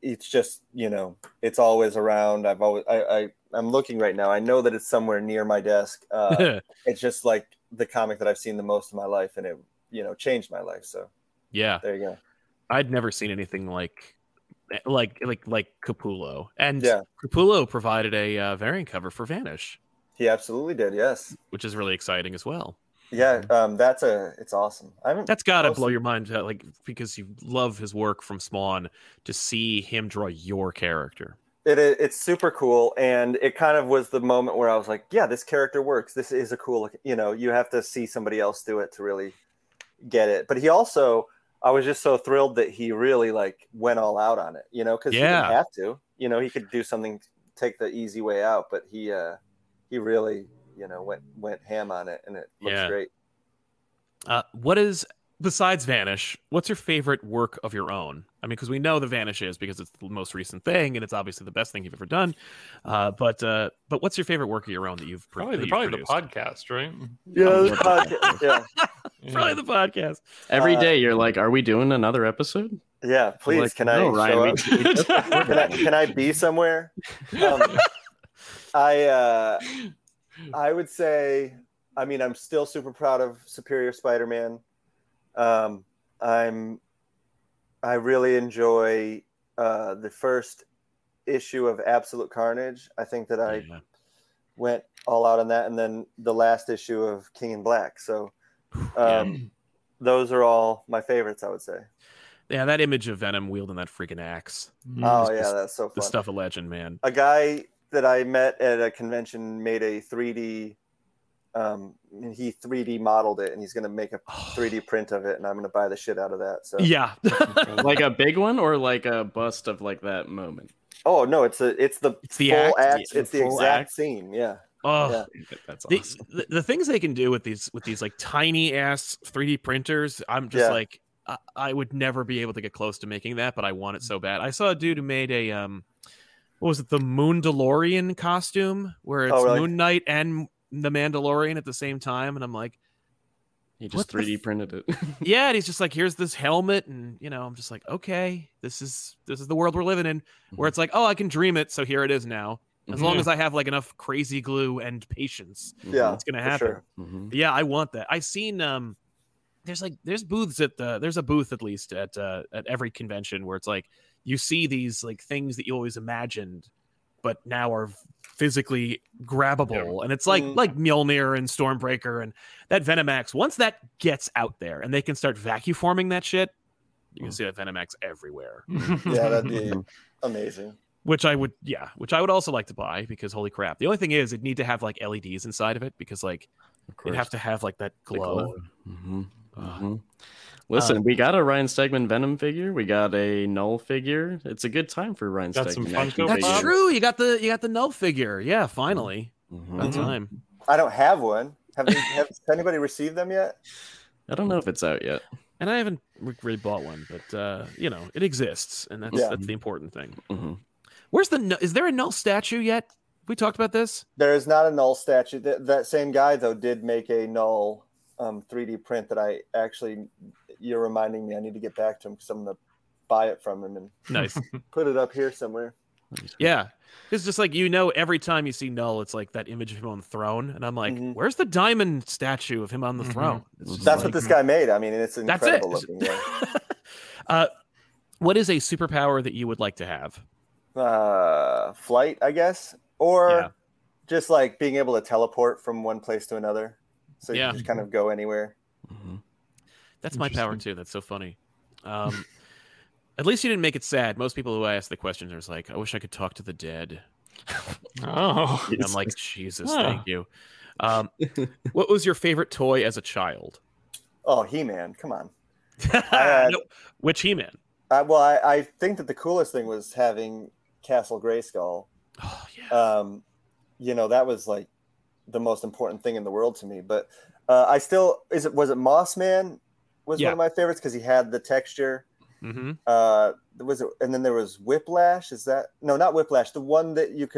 it's just, it's always around. I'm looking right now. I know that it's somewhere near my desk. It's just the comic that I've seen the most in my life, and it, changed my life. So yeah, there you go. I'd never seen anything like Capullo. And Capullo provided a variant cover for Vanish. He absolutely did. Yes. Which is really exciting as well. Yeah, it's awesome. That's got to blow your mind, because you love his work from Spawn, to see him draw your character. It's super cool, and it kind of was the moment where I was like, yeah, this character works. This is a cool, you have to see somebody else do it to really get it. But he also, I was just so thrilled that he really went all out on it, because he didn't have to. He could do something, take the easy way out, but he really... went ham on it, and it looks great. What is, besides Vanish, what's your favorite work of your own? I mean, because we know the Vanish is, because it's the most recent thing, and it's obviously the best thing you've ever done. But what's your favorite work of your own that you've probably the podcast, right? Yeah, probably the podcast. Every day you're like, are we doing another episode? Yeah, please. Can I be somewhere? I would say, I mean, I'm still super proud of Superior Spider-Man. I really enjoy the first issue of Absolute Carnage. I think that I went all out on that, and then the last issue of King in Black. So those are all my favorites, I would say. Yeah, that image of Venom wielding that freaking axe. That's so fun. The stuff of legend, man. A guy that I met at a convention made a 3D. He 3D modeled it, and he's going to make a 3D print of it, and I'm going to buy the shit out of that. So yeah, like a big one or like a bust of like that moment. Oh no, it's the full act. It's the exact act. Scene. Yeah. Oh, yeah. That's awesome. The things they can do with these like tiny ass 3D printers. I'm just like. I would never be able to get close to making that, but I want it so bad. I saw a dude who made a what was it, the Moon DeLorean costume, where it's Moon Knight and the Mandalorian at the same time, and I'm like, he just 3D printed it. Yeah, and he's just like, here's this helmet, and you know, I'm just like, okay, this is the world we're living in, where it's like, oh, I can dream it, so here it is now. As long as I have like enough crazy glue and patience, it's gonna happen. Sure. Yeah, I want that. I've seen There's a booth at every convention where it's like you see these like things that you always imagined, but now are physically grabbable, and it's like Mjolnir and Stormbreaker and that Venomax. Once that gets out there and they can start vacuforming that shit, you can see that Venomax everywhere. Yeah, that'd be amazing. Which I would also like to buy, because holy crap! The only thing is, it'd need to have like LEDs inside of it, because like it'd have to have like that glow. Listen, we got a Ryan Stegman Venom figure. We got a Null figure. It's a good time for Ryan Stegman. That's true. You got the Null figure. Yeah, finally. About time. I don't have one. Has anybody received them yet? I don't know if it's out yet. And I haven't really bought one, but you know, it exists, and that's the important thing. Is there a Null statue yet? We talked about this. There is not a Null statue. That same guy though did make a Null 3D print that I actually, you're reminding me, I need to get back to him because I'm going to buy it from him and put it up here somewhere. Yeah. It's just like, you know, every time you see Null, it's like that image of him on the throne. And I'm like, wwhere's the diamond statue of him on the throne? That's what this guy made. I mean, it's incredible looking. Yeah. What is a superpower that you would like to have? Flight, I guess. Or just like being able to teleport from one place to another. So you can just kind of go anywhere. That's my power too. That's so funny. At least you didn't make it sad. Most people who I ask the questions are like, I wish I could talk to the dead. And I'm like, Jesus, thank you. What was your favorite toy as a child? Oh, He-Man. Come on. No. Which He-Man? I think that the coolest thing was having Castle Grayskull. Oh, yeah. You know, that was like the most important thing in the world to me, but was it Mossman was one of my favorites, because he had the texture. And then there was Whiplash. Not Whiplash, the one that you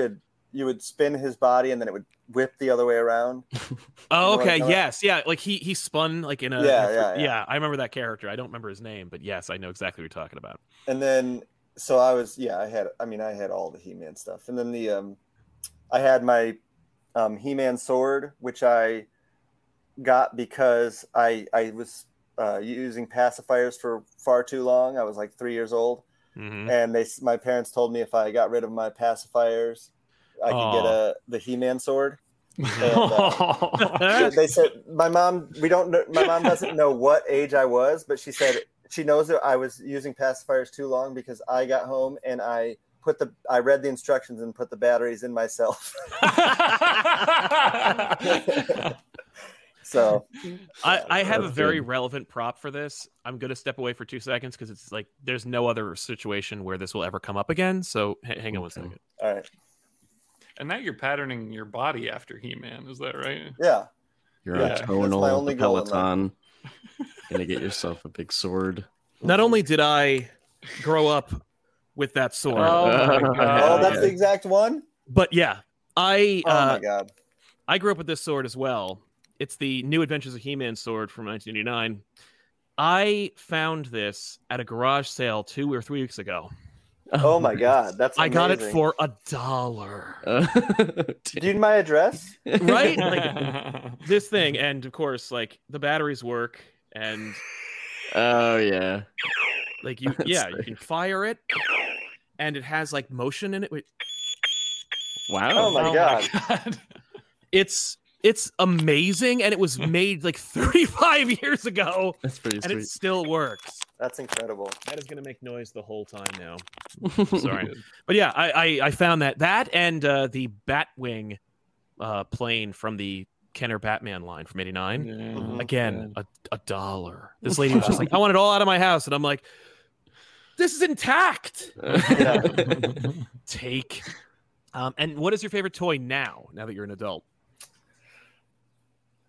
would spin his body and then it would whip the other way around. Like he spun like in a I remember that character. I don't remember his name, but yes, I know exactly what you're talking about. And then so I was I had all the He-Man stuff, and then the I had my He-Man sword, which I got because I was using pacifiers for far too long. I was like 3 years old, and my parents told me if I got rid of my pacifiers, I could get the He-Man sword. And, they said my mom doesn't know what age I was, but she said she knows that I was using pacifiers too long, because I got home and I read the instructions and put the batteries in myself. So I have a very relevant prop for this. I'm going to step away for 2 seconds, because it's like there's no other situation where this will ever come up again. So hang on 1 second. All right. And now you're patterning your body after He-Man. Is that right? Yeah. You're on tonal, the Peloton. Going to get yourself a big sword. Not only did I grow up with that sword. That's the exact one? But yeah. Oh my God. I grew up with this sword as well. It's the New Adventures of He-Man sword from 1989. I found this at a garage sale 2 or 3 weeks ago. Oh my God. That's amazing. I got it for $1. Do you need my address? Right? Like, this thing. And of course, like, the batteries work. And. Oh, yeah. Like, you can fire it. and it has like motion in it. Wait. Wow. Oh my god. It's amazing, and it was made like 35 years ago. That's pretty sweet. And it still works. That's incredible. That is going to make noise the whole time now. Sorry. But yeah, I found that and the Batwing plane from the Kenner Batman line from 89. Yeah. Again, a $1. This lady was just like, I want it all out of my house. And I'm like, this is intact. Yeah. Take. And what is your favorite toy now that you're an adult?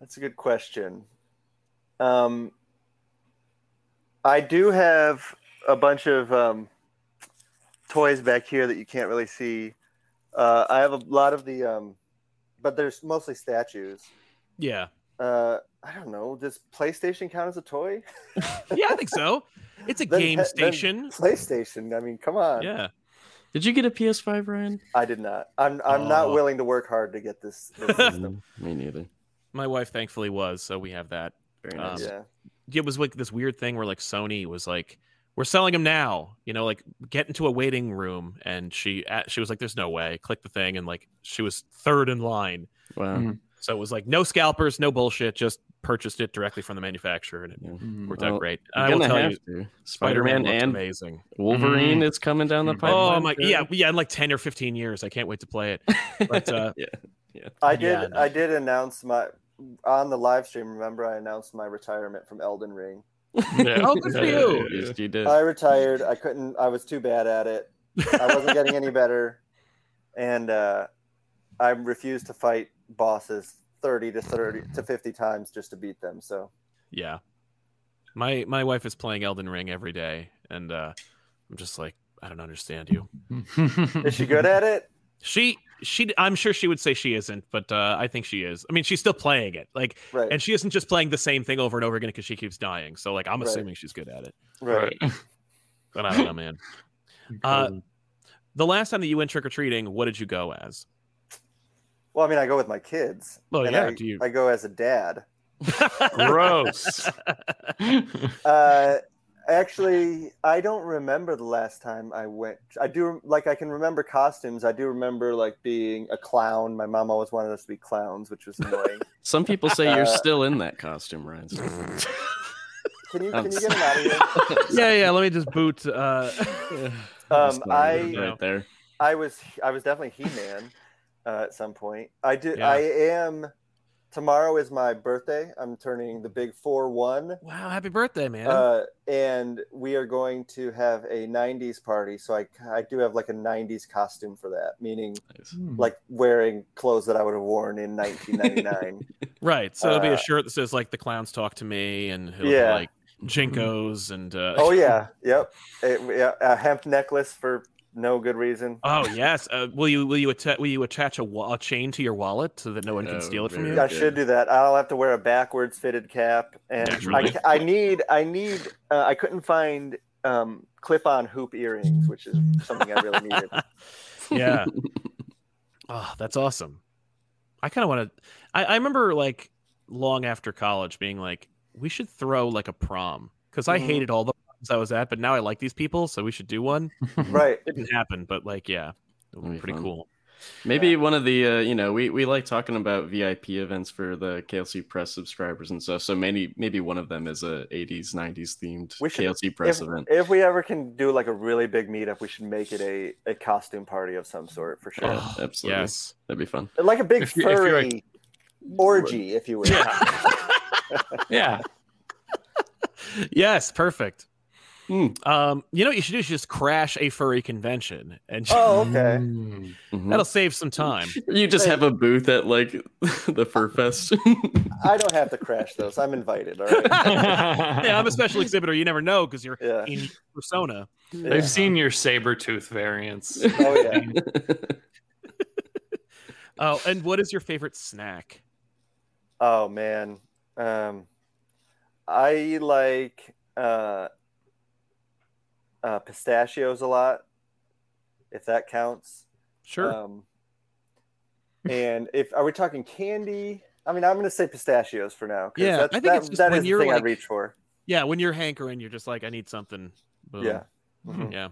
That's a good question. I do have a bunch of toys back here that you can't really see. I have a lot of the, but there's mostly statues. Yeah. I don't know. Does PlayStation count as a toy? Yeah, I think so. It's a game station. PlayStation. I mean, come on. Yeah. Did you get a PS5, Ryan? I did not. I'm not willing to work hard to get this system. Me neither. My wife, thankfully, was, so we have that. Very nice. Yeah. It was like this weird thing where like Sony was like, we're selling them now, you know, like get into a waiting room. And she was like, there's no way. Click the thing. And like she was third in line. Wow. Mm-hmm. So it was like no scalpers, no bullshit. Just purchased it directly from the manufacturer. And it worked out great. I will tell you, Spider-Man and amazing. Wolverine is coming down the pipeline. Oh, my. Sure. Yeah. In like 10 or 15 years. I can't wait to play it. But yeah. I did announce my. On the live stream, remember I announced my retirement from Elden Ring. Yeah. Oh, good for you. You did. I retired. I was too bad at it. I wasn't getting any better. And I refused to fight bosses 30 to 50 times just to beat them. So yeah. My wife is playing Elden Ring every day, and I'm just like, I don't understand you. Is she good at it? She I'm sure she would say she isn't, but I think she is. I mean, she's still playing it, like, right. And she isn't just playing the same thing over and over again because she keeps dying. So, like, I'm assuming she's good at it, right? But I don't know, man. The last time that you went trick or treating, what did you go as? Well, I mean, I go with my kids. Well, yeah, I go as a dad. Gross. Actually, I don't remember the last time I went. I do, like, I can remember costumes. I do remember, like, being a clown. My mom always wanted us to be clowns, which was annoying. Some people say you're still in that costume, Ryan. Can you get him out of here? Yeah. Let me just boot. I was definitely He-Man at some point. I did. Yeah. I am. Tomorrow is my birthday. I'm turning the big 4-1. Wow, happy birthday, man. And we are going to have a 90s party. So I do have like a 90s costume for that, meaning like wearing clothes that I would have worn in 1999. Right. So it'll be a shirt that says like the clowns talk to me and like Jinkos and. Oh, yeah. Yep. A hemp necklace for no good reason. Oh yes. Will you attach a chain to your wallet so that no one can steal it from you? I should do that. I'll have to wear a backwards fitted cap, and I need. I couldn't find clip-on hoop earrings, which is something I really needed. Yeah. Oh, that's awesome. I kind of want to. I remember like long after college being like, we should throw like a prom because I hated all the. I was at, but now I like these people, so we should do one. Right, it didn't happen, but like, yeah, it would be pretty cool. Maybe one of the we like talking about VIP events for the KLC Press subscribers and stuff. So maybe one of them is a 80s, 90s themed KLC Press event. If we ever can do like a really big meetup, we should make it a costume party of some sort for sure. Oh, absolutely, yes, that'd be fun. Like a big furry orgy, if you will. Yeah. Yes, perfect. You know what you should do is just crash a furry convention and that'll save some time. You just have a booth at like the Fur Fest. I don't have to crash those. I'm invited. All right. Yeah, I'm a special exhibitor. You never know because you're in persona. Yeah. They've seen your saber-tooth variants. Oh yeah. Oh, and what is your favorite snack? Oh man, I like. Pistachios a lot, if that counts. Sure. And if are we talking candy? I mean, I'm going to say pistachios for now. Yeah, I think it's just that is the thing like, I reach for. Yeah, when you're hankering, you're just like, I need something. Boom. Yeah. Mm-hmm. Yeah.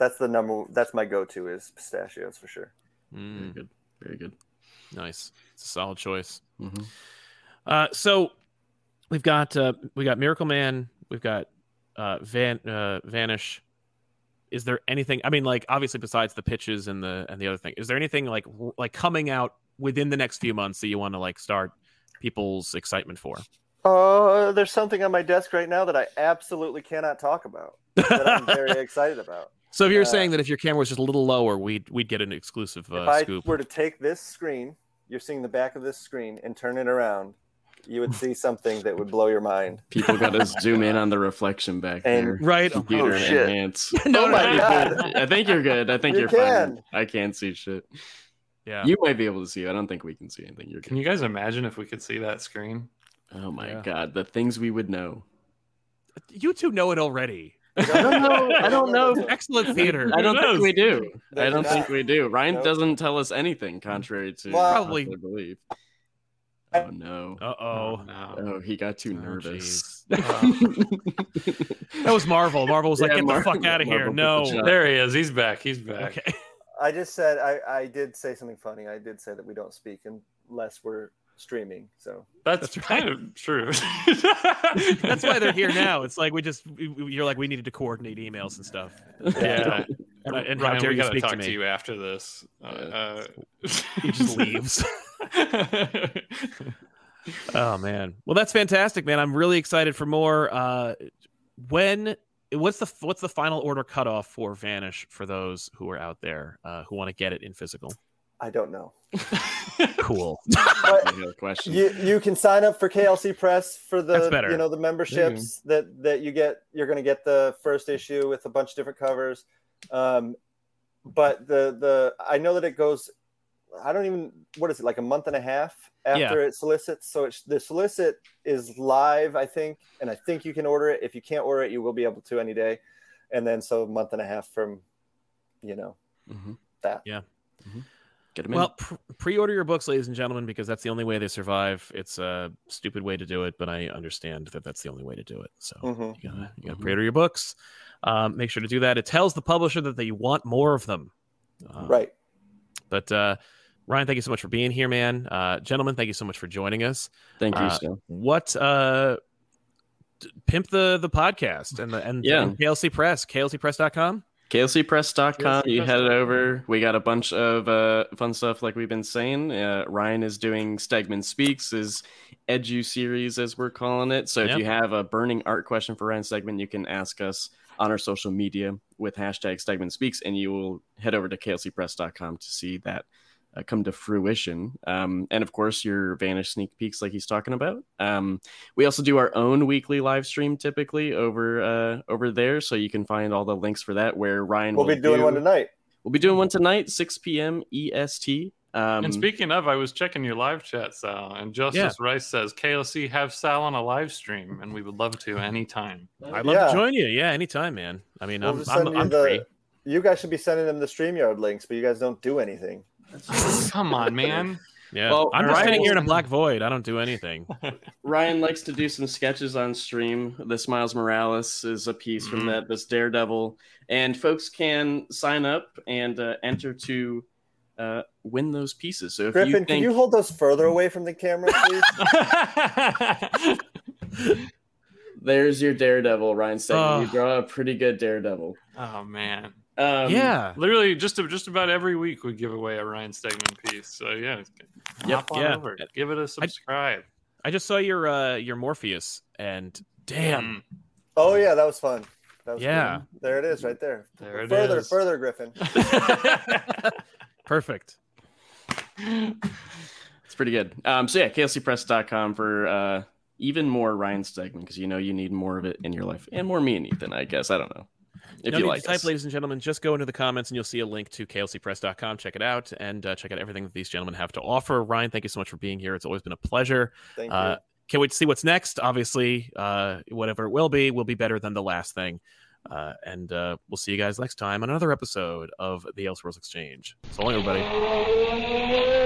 That's the number. That's my go-to is pistachios for sure. Mm. Very good. Very good. Nice. It's a solid choice. Mm-hmm. So we got Miracle Man. We've got Vanish. Is there anything? I mean, like obviously besides the pitches and the other thing, is there anything like coming out within the next few months that you want to like start people's excitement for? There's something on my desk right now that I absolutely cannot talk about that I'm very excited about. So if you're saying that if your camera was just a little lower, we'd get an exclusive scoop. If I were to take this screen, you're seeing the back of this screen, and turn it around, you would see something that would blow your mind. People got to zoom in on the reflection back there. Right. Computer enhance. No, my God. I think you're good. I think you're fine. I can't see shit. Yeah. You might be able to see it. I don't think we can see anything. You're good. Can you guys imagine if we could see that screen? Oh my God, the things we would know. You two know it already. I don't know. Excellent theater. I don't think we do. Ryan doesn't tell us anything, contrary to probably belief. Oh no. Uh-oh. No. Oh, he got too nervous. That was Marvel. Marvel was like, get the fuck out of here. No. There he is. He's back. Okay. I just said, I did say something funny. I did say that we don't speak unless we're streaming, so that's kind of true. That's why they're here now. It's like you're like, we needed to coordinate emails and stuff. Yeah, and Ryan, we gotta talk to you after this. He just leaves. Oh man, well that's fantastic, man. I'm really excited for more. What's the final order cutoff for Vanish for those who are out there who want to get it in physical? I don't know. Cool. You can sign up for KLC Press for the memberships that you get. You're going to get the first issue with a bunch of different covers. But the I know that it goes. I don't even. What is it, like a month and a half after it solicits? So the solicit is live, I think, and I think you can order it. If you can't order it, you will be able to any day. And then a month and a half from, that. Yeah. Mm-hmm. Well, pre-order your books, ladies and gentlemen, because that's the only way they survive. It's a stupid way to do it, but I understand that that's the only way to do it. So you gotta pre-order your books. Make sure to do that. It tells the publisher that they want more of them. Right. But Ryan, thank you so much for being here, man. Gentlemen, thank you so much for joining us. Thank you, Sal. Pimp the podcast and KLC Press, klcpress.com. klcpress.com. You head it over. We got a bunch of fun stuff like we've been saying. Ryan is doing Stegman Speaks, his edu series as we're calling it. So if you have a burning art question for Ryan Stegman, you can ask us on our social media with hashtag Stegman Speaks, and you will head over to klcpress.com to see that come to fruition. And of course your Vanish sneak peeks like he's talking about. We also do our own weekly live stream typically over there, so you can find all the links for that, where Ryan will be doing one tonight. We'll be doing one tonight, 6 p.m. EST. And speaking of, I was checking your live chat, Sal, and Justice Rice says, KLC, have Sal on a live stream, and we would love to anytime. I'd love to join you. Yeah, anytime, man. I mean, I'm free. You guys should be sending them the StreamYard links, but you guys don't do anything. Come on, man. Yeah, well, I'm just sitting here in a black void. I don't do anything. Ryan likes to do some sketches on stream. This Miles Morales is a piece from that. This Daredevil, and folks can sign up and enter to win those pieces. So, Griffin, can you hold those further away from the camera, please? There's your Daredevil, Ryan Stegman. You draw a pretty good Daredevil. Oh man. Literally just about every week we give away a Ryan Stegman piece. So over. Give it a subscribe. I just saw your Morpheus, and damn. Oh yeah, that was fun. That was fun. There it is, right there. Further, Griffin. Perfect. It's pretty good. klcpress.com for even more Ryan Stegman, because you need more of it in your life, and more me and Ethan, I guess. I don't know. If you like type, ladies and gentlemen, just go into the comments and you'll see a link to klcpress.com. Check it out, and check out everything that these gentlemen have to offer. Ryan, thank you so much for being here. It's always been a pleasure. Thank you. Can't wait to see what's next. Obviously, whatever it will be better than the last thing. And we'll see you guys next time on another episode of the Elseworlds Exchange. So long, everybody.